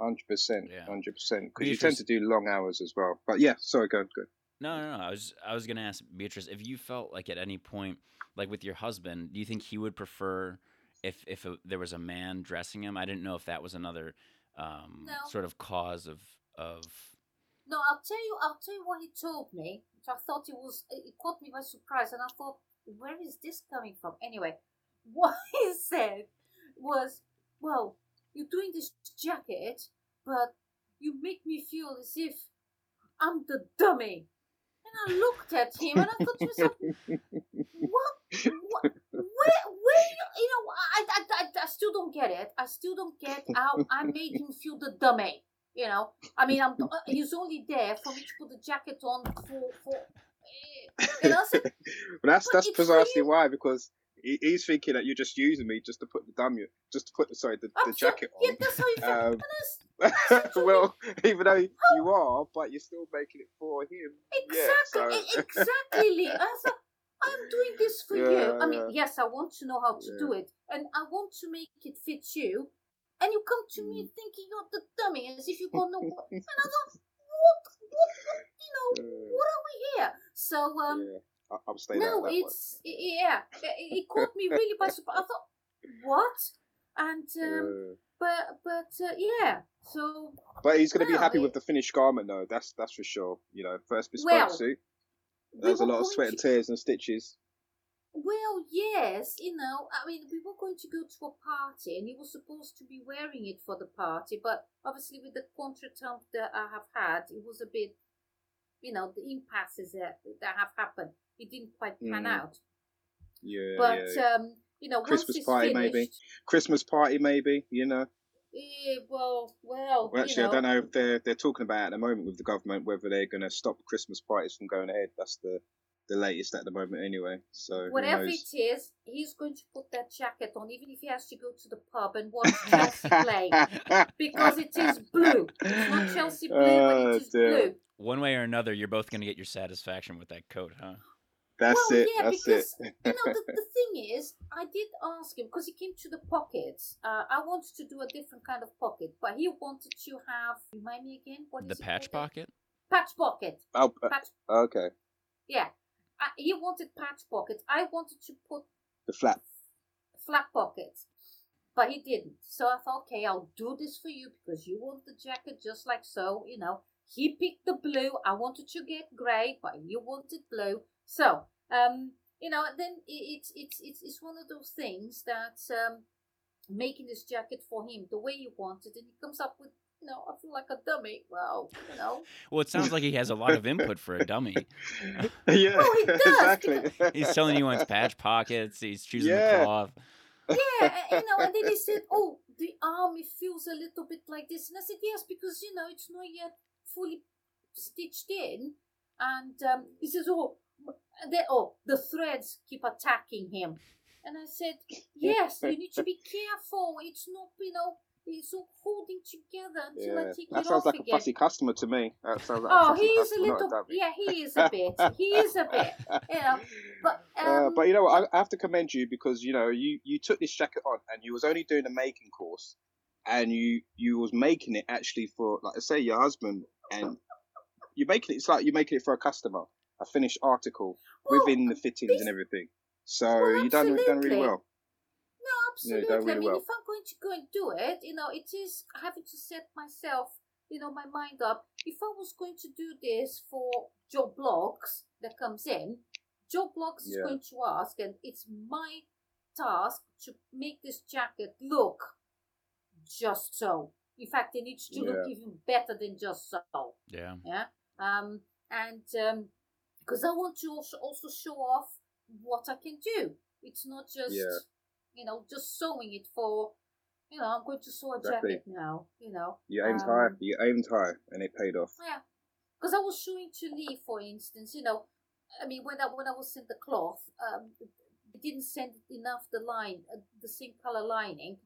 Hundred percent, hundred percent. Because you tend to do long hours as well. But yeah, sorry, go, go. No, no, no. I was, I was gonna ask Beatrice if you felt like at any point, like with your husband, do you think he would prefer if if a, there was a man dressing him? I didn't know if that was another um, no. sort of cause of of. No, I'll tell you. I'll tell you what he told me, which I thought it was. It caught me by surprise, and I thought, where is this coming from? Anyway, what he said was, well, you're doing this jacket, but you make me feel as if I'm the dummy. And I looked at him and I thought to myself, what? what? Where? Where? You know, I, I, I, I still don't get it. I still don't get how I made him feel the dummy. You know, I mean, I'm, he's only there for me to put the jacket on for. for and I said, well, that's that's precisely why, because. He's thinking that you're just using me just to put the dummy, just to put sorry the, the jacket on. Yeah, that's how you um, that's, that's well, even though oh. you are, but you're still making it for him. Exactly, yeah, so. exactly. Lee. I thought, I'm doing this for yeah, you. I mean, yeah. yes, I want to know how to yeah. do it, and I want to make it fit you. And you come to me thinking you're the dummy, as if you don't know what. And I thought, what, what, what, you know, what are we here? So. um yeah. I'm staying no, that it's one. yeah. It caught me really by surprise. I thought, what? And um, yeah. but but uh, yeah. So. But he's going to no, be happy it, with the finished garment, though. That's that's for sure. You know, first bespoke well, suit. There's we a lot of sweat and tears and stitches. Well, yes, you know. I mean, we were going to go to a party, and he was supposed to be wearing it for the party. But obviously, with the contretemps that I have had, it was a bit, you know, the impasses that that have happened. It didn't quite pan mm. out. Yeah, but yeah. um, you know, Christmas once party finished, maybe. Christmas party maybe. You know. Yeah, well, well. well actually, you know, I don't know if they're they're talking about it at the moment with the government whether they're going to stop Christmas parties from going ahead. That's the the latest at the moment, anyway. So whatever it is, he's going to put that jacket on, even if he has to go to the pub and watch Chelsea play, because it is blue. It's not Chelsea blue, oh, but it is dear. blue. One way or another, you're both going to get your satisfaction with that coat, huh? That's well, it, yeah, that's because, it. you know, the, the thing is, I did ask him, because he came to the pockets. Uh, I wanted to do a different kind of pocket, but he wanted to have, remind me again, what the is it? The patch pocket? Patch pocket. Oh, patch, okay. Yeah. I, he wanted patch pockets. I wanted to put... The flat. Flat pockets. But he didn't. So I thought, okay, I'll do this for you, because you want the jacket just like so, you know. He picked the blue. I wanted to get grey, but you wanted blue. So, um, you know, then it's it's it, it's one of those things that um, making this jacket for him the way he wanted, and he comes up with, you know, I feel like a dummy. Well, you know. Well, it sounds like he has a lot of input for a dummy. yeah, well, he does, exactly. He's telling you he wants patch pockets. He's choosing yeah. the cloth. Yeah, you know, and then he said, "Oh, the arm it feels a little bit like this," and I said, "Yes, because you know it's not yet fully stitched in," and um, he says, "Oh." They, oh, the threads keep attacking him. And I said, yes, you need to be careful. It's not, you know, it's all holding together until yeah. I take that it off like again. That sounds like a fussy customer to me. That sounds like oh, a he is a little, a yeah, he is a bit. He is a bit. You know, but, um, uh, but you know what, I, I have to commend you because, you know, you, you took this jacket on and you was only doing the making course and you, you was making it actually for, like I say, your husband. And you're making it, it's like you're making it for a customer. A finished article well, within the fittings this, and everything. So well, you done you've done really well. No, absolutely. Yeah, really I mean, well. if I'm going to go and do it, you know, it is having to set myself, you know, my mind up. If I was going to do this for job blogs, that comes in, Joe Bloggs is yeah. going to ask, and it's my task to make this jacket look just so. In fact, it needs to yeah. look even better than just so. Yeah. Yeah. Um, and because um, I want to also, also show off what I can do. It's not just, yeah. you know, just sewing it for, you know, I'm going to sew a exactly. jacket now, you know. You aimed um, high, you aimed high, and it paid off. Yeah. Because I was showing to Lee, for instance, you know, I mean, when I, when I was in the cloth, um, I didn't send enough the line, uh, the same color lining.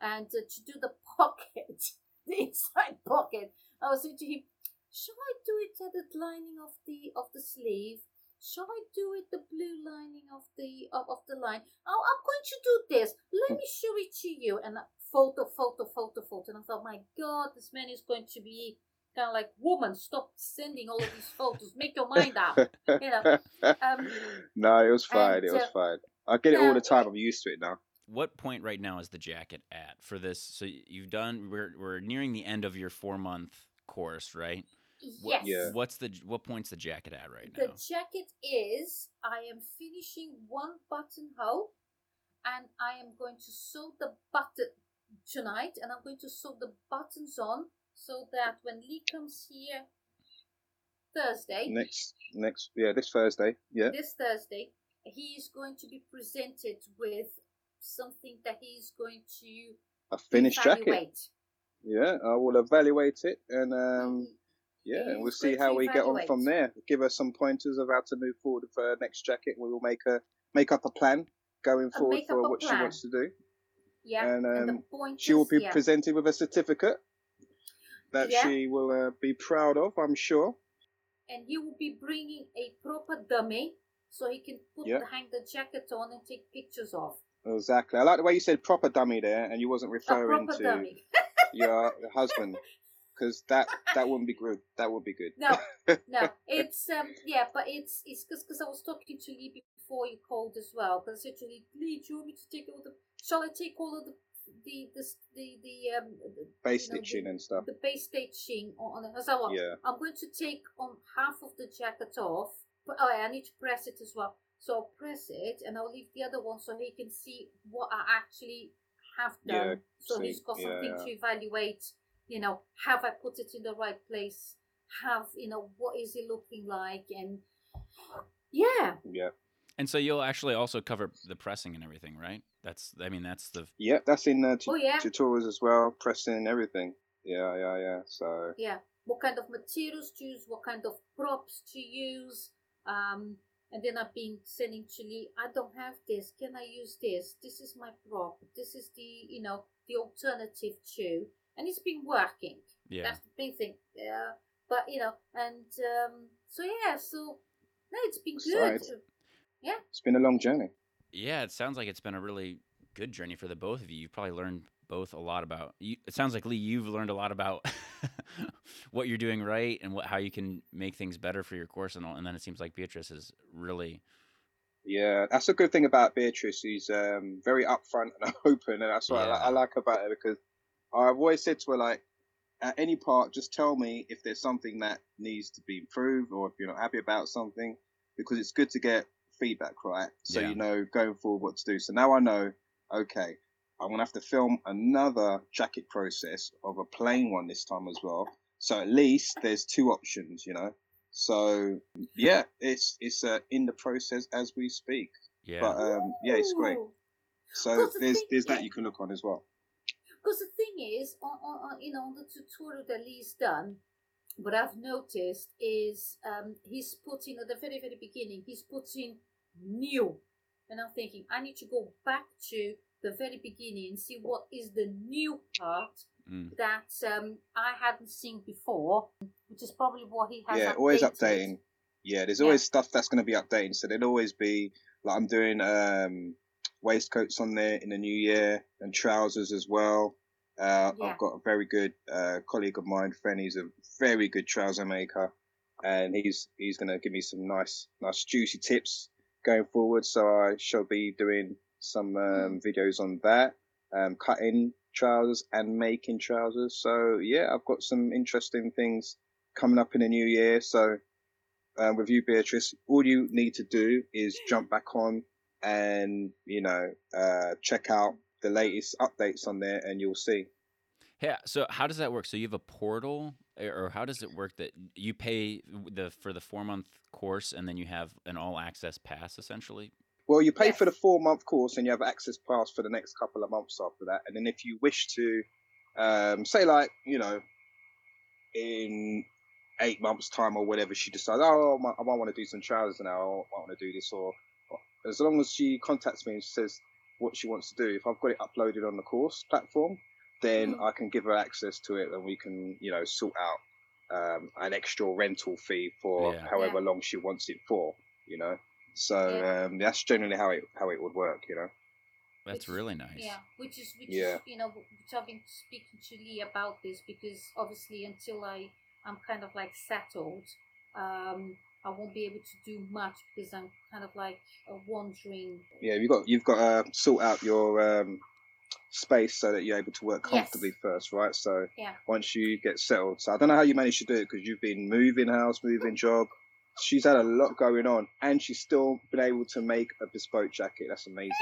And uh, to do the pocket, the inside pocket, I was saying to him, shall I do it at the lining of the of the sleeve? Shall I do it the blue lining of the of, of the line? Oh, I'm going to do this. Let me show it to you. And photo, photo, photo, photo. And I thought, my God, this man is going to be kind of like, woman, stop sending all of these photos. Make your mind up. You know. Um, no, it was fine. And, it was uh, fine. I get it all the time. I'm used to it now. What point right now is the jacket at for this? So you've done, we're we're nearing the end of your four month course, right? Yes. Yeah. What's the what point's the jacket at right now? The jacket is, I am finishing one buttonhole, and I am going to sew the button tonight, and I'm going to sew the buttons on so that when Lee comes here Thursday, next next yeah this Thursday yeah this Thursday, he is going to be presented with something that he's going to a finished evaluate. jacket. Yeah, I will evaluate it, and um, yeah, and we'll see how we evaluate. get on from there. Give us some pointers of how to move forward for our next jacket. We will make a make up a plan going and forward for what plan. she wants to do. Yeah, and, um, and the pointers, she will be yeah. presented with a certificate that yeah. she will uh, be proud of, I'm sure. And you will be bringing a proper dummy so he can put yeah. the, hang the jacket on and take pictures of. Exactly. I like the way you said proper dummy there, and you wasn't referring to your husband, because that, that wouldn't be good. That would be good. No, no. It's, um, yeah, but it's it's because I was talking to Lee before you called as well, because I said to Lee, Lee, do you want me to take all the, shall I take all of the, the, the, the, the um, the, base you know, stitching the, and stuff? The base stitching on, on so on. Yeah. I'm going to take on half of the jacket off, but oh, I need to press it as well. So I'll press it, and I'll leave the other one so he can see what I actually have done. Yeah, so see, he's got yeah, something yeah. to evaluate. You know, have I put it in the right place? Have, you know, what is it looking like? And yeah. Yeah. And so you'll actually also cover the pressing and everything, right? That's, I mean, that's the... Yeah, that's in the t- oh, yeah. tutorials as well, pressing and everything. Yeah, yeah, yeah. So... Yeah. What kind of materials to use? What kind of props to use? Um... And then I've been sending to Lee, I don't have this. Can I use this? This is my prop. This is the, you know, the alternative to. And it's been working. Yeah. That's the big thing. Yeah. But, you know, and um, so, yeah, so, no, it's been good. Sorry. Yeah. It's been a long journey. Yeah, it sounds like it's been a really good journey for the both of you. You've probably learned both a lot about, you, it sounds like, Lee, you've learned a lot about what you're doing right and what how you can make things better for your course and all. And then it seems like Beatrice is really... Yeah, that's a good thing about Beatrice. She's um, very upfront and open, and that's what yeah. I, I like about her, because I've always said to her, like, at any part, just tell me if there's something that needs to be improved or if you're not happy about something, because it's good to get feedback, right? So yeah. you know going forward what to do. So now I know, okay, I'm going to have to film another jacket process of a plain one this time as well. So at least there's two options, you know. So, yeah, it's it's uh, in the process as we speak. Yeah. But, um, yeah, it's great. So the there's there's is, that you can look on as well. Because the thing is, on, on, you know, on the tutorial that Lee's done, what I've noticed is um, he's putting, at the very, very beginning, he's putting new. And I'm thinking, I need to go back to the very beginning and see what is the new part mm. that um, I hadn't seen before, which is probably what he has. Yeah, updated. Always updating. Yeah, there's always yeah. stuff that's going to be updating. So there'll always be, like, I'm doing um, waistcoats on there in the new year and trousers as well. Uh, yeah. I've got a very good uh, colleague of mine, friend. He's a very good trouser maker, and he's he's going to give me some nice, nice juicy tips going forward. So I shall be doing some um, videos on that, um, cutting trousers and making trousers. So yeah, I've got some interesting things coming up in the new year. So um, with you, Beatrice, all you need to do is jump back on and, you know, uh, check out the latest updates on there and you'll see. Yeah. So how does that work? So you have a portal, or how does it work that you pay the for the four month course and then you have an all access pass essentially? Well, you pay yes. for the four month course and you have access pass for the next couple of months after that. And then if you wish to, um, say like, you know, in eight months time or whatever, she decides, oh, I might want to do some trousers now, or I might want to do this, or, or as long as she contacts me and says what she wants to do, if I've got it uploaded on the course platform, then I can give her access to it and we can, you know, sort out um, an extra rental fee for yeah. however yeah. long she wants it for, you know. So yeah. um, that's generally how it how it would work, you know. That's which, really nice. Yeah, which is, which yeah. is, you know, which I've been speaking to Lee about this, because obviously until I, I'm kind of like settled, um, I won't be able to do much because I'm kind of like uh, wandering. Yeah, you've got, you've got to uh, sort out your... Um, space so that you're able to work comfortably yes. first, right? So yeah. once you get settled, so I don't know how you managed to do it because you've been moving house, moving job. She's had a lot going on and she's still been able to make a bespoke jacket. That's amazing.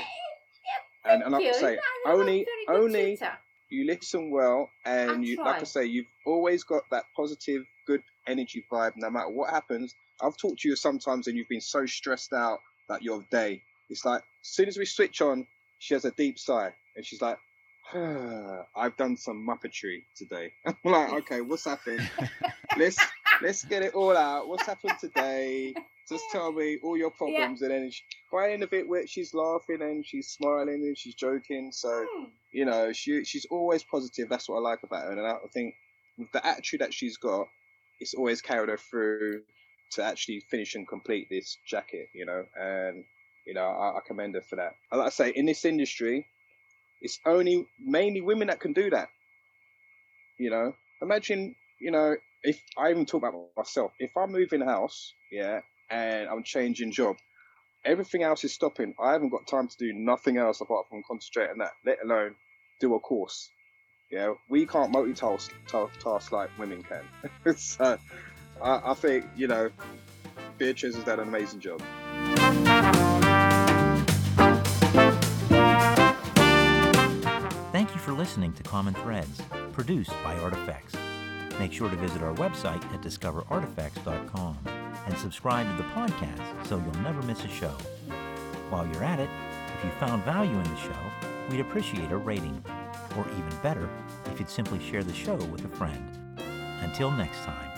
Yeah, and, and like you. I say, I only only tutor. You listen well and I'm you trying. Like I say, you've always got that positive, good energy vibe no matter what happens. I've talked to you sometimes and you've been so stressed out that your day. It's like as soon as we switch on, she has a deep sigh. And she's like, ah, I've done some muppetry today. I'm like, okay, what's happened? let's let's get it all out. What's happened today? Just tell me all your problems. Yeah. And then she, by the end of it, she's laughing and she's smiling and she's joking. So, you know, she she's always positive. That's what I like about her. And I think with the attitude that she's got, it's always carried her through to actually finish and complete this jacket, you know. And, you know, I, I commend her for that. Like I say, in this industry, it's only mainly women that can do that, you know. Imagine, you know, if I even talk about myself, if I'm moving house, yeah, and I'm changing job, everything else is stopping. I haven't got time to do nothing else apart from concentrate on that, let alone do a course. Yeah, we can't multitask task like women can. So I, I think, you know, Beatrice has done an amazing job. Thank you for listening to Common Threads, produced by Artifacts. Make sure to visit our website at discover artifacts dot com and subscribe to the podcast so you'll never miss a show. While you're at it, if you found value in the show, we'd appreciate a rating. Or even better, if you'd simply share the show with a friend. Until next time.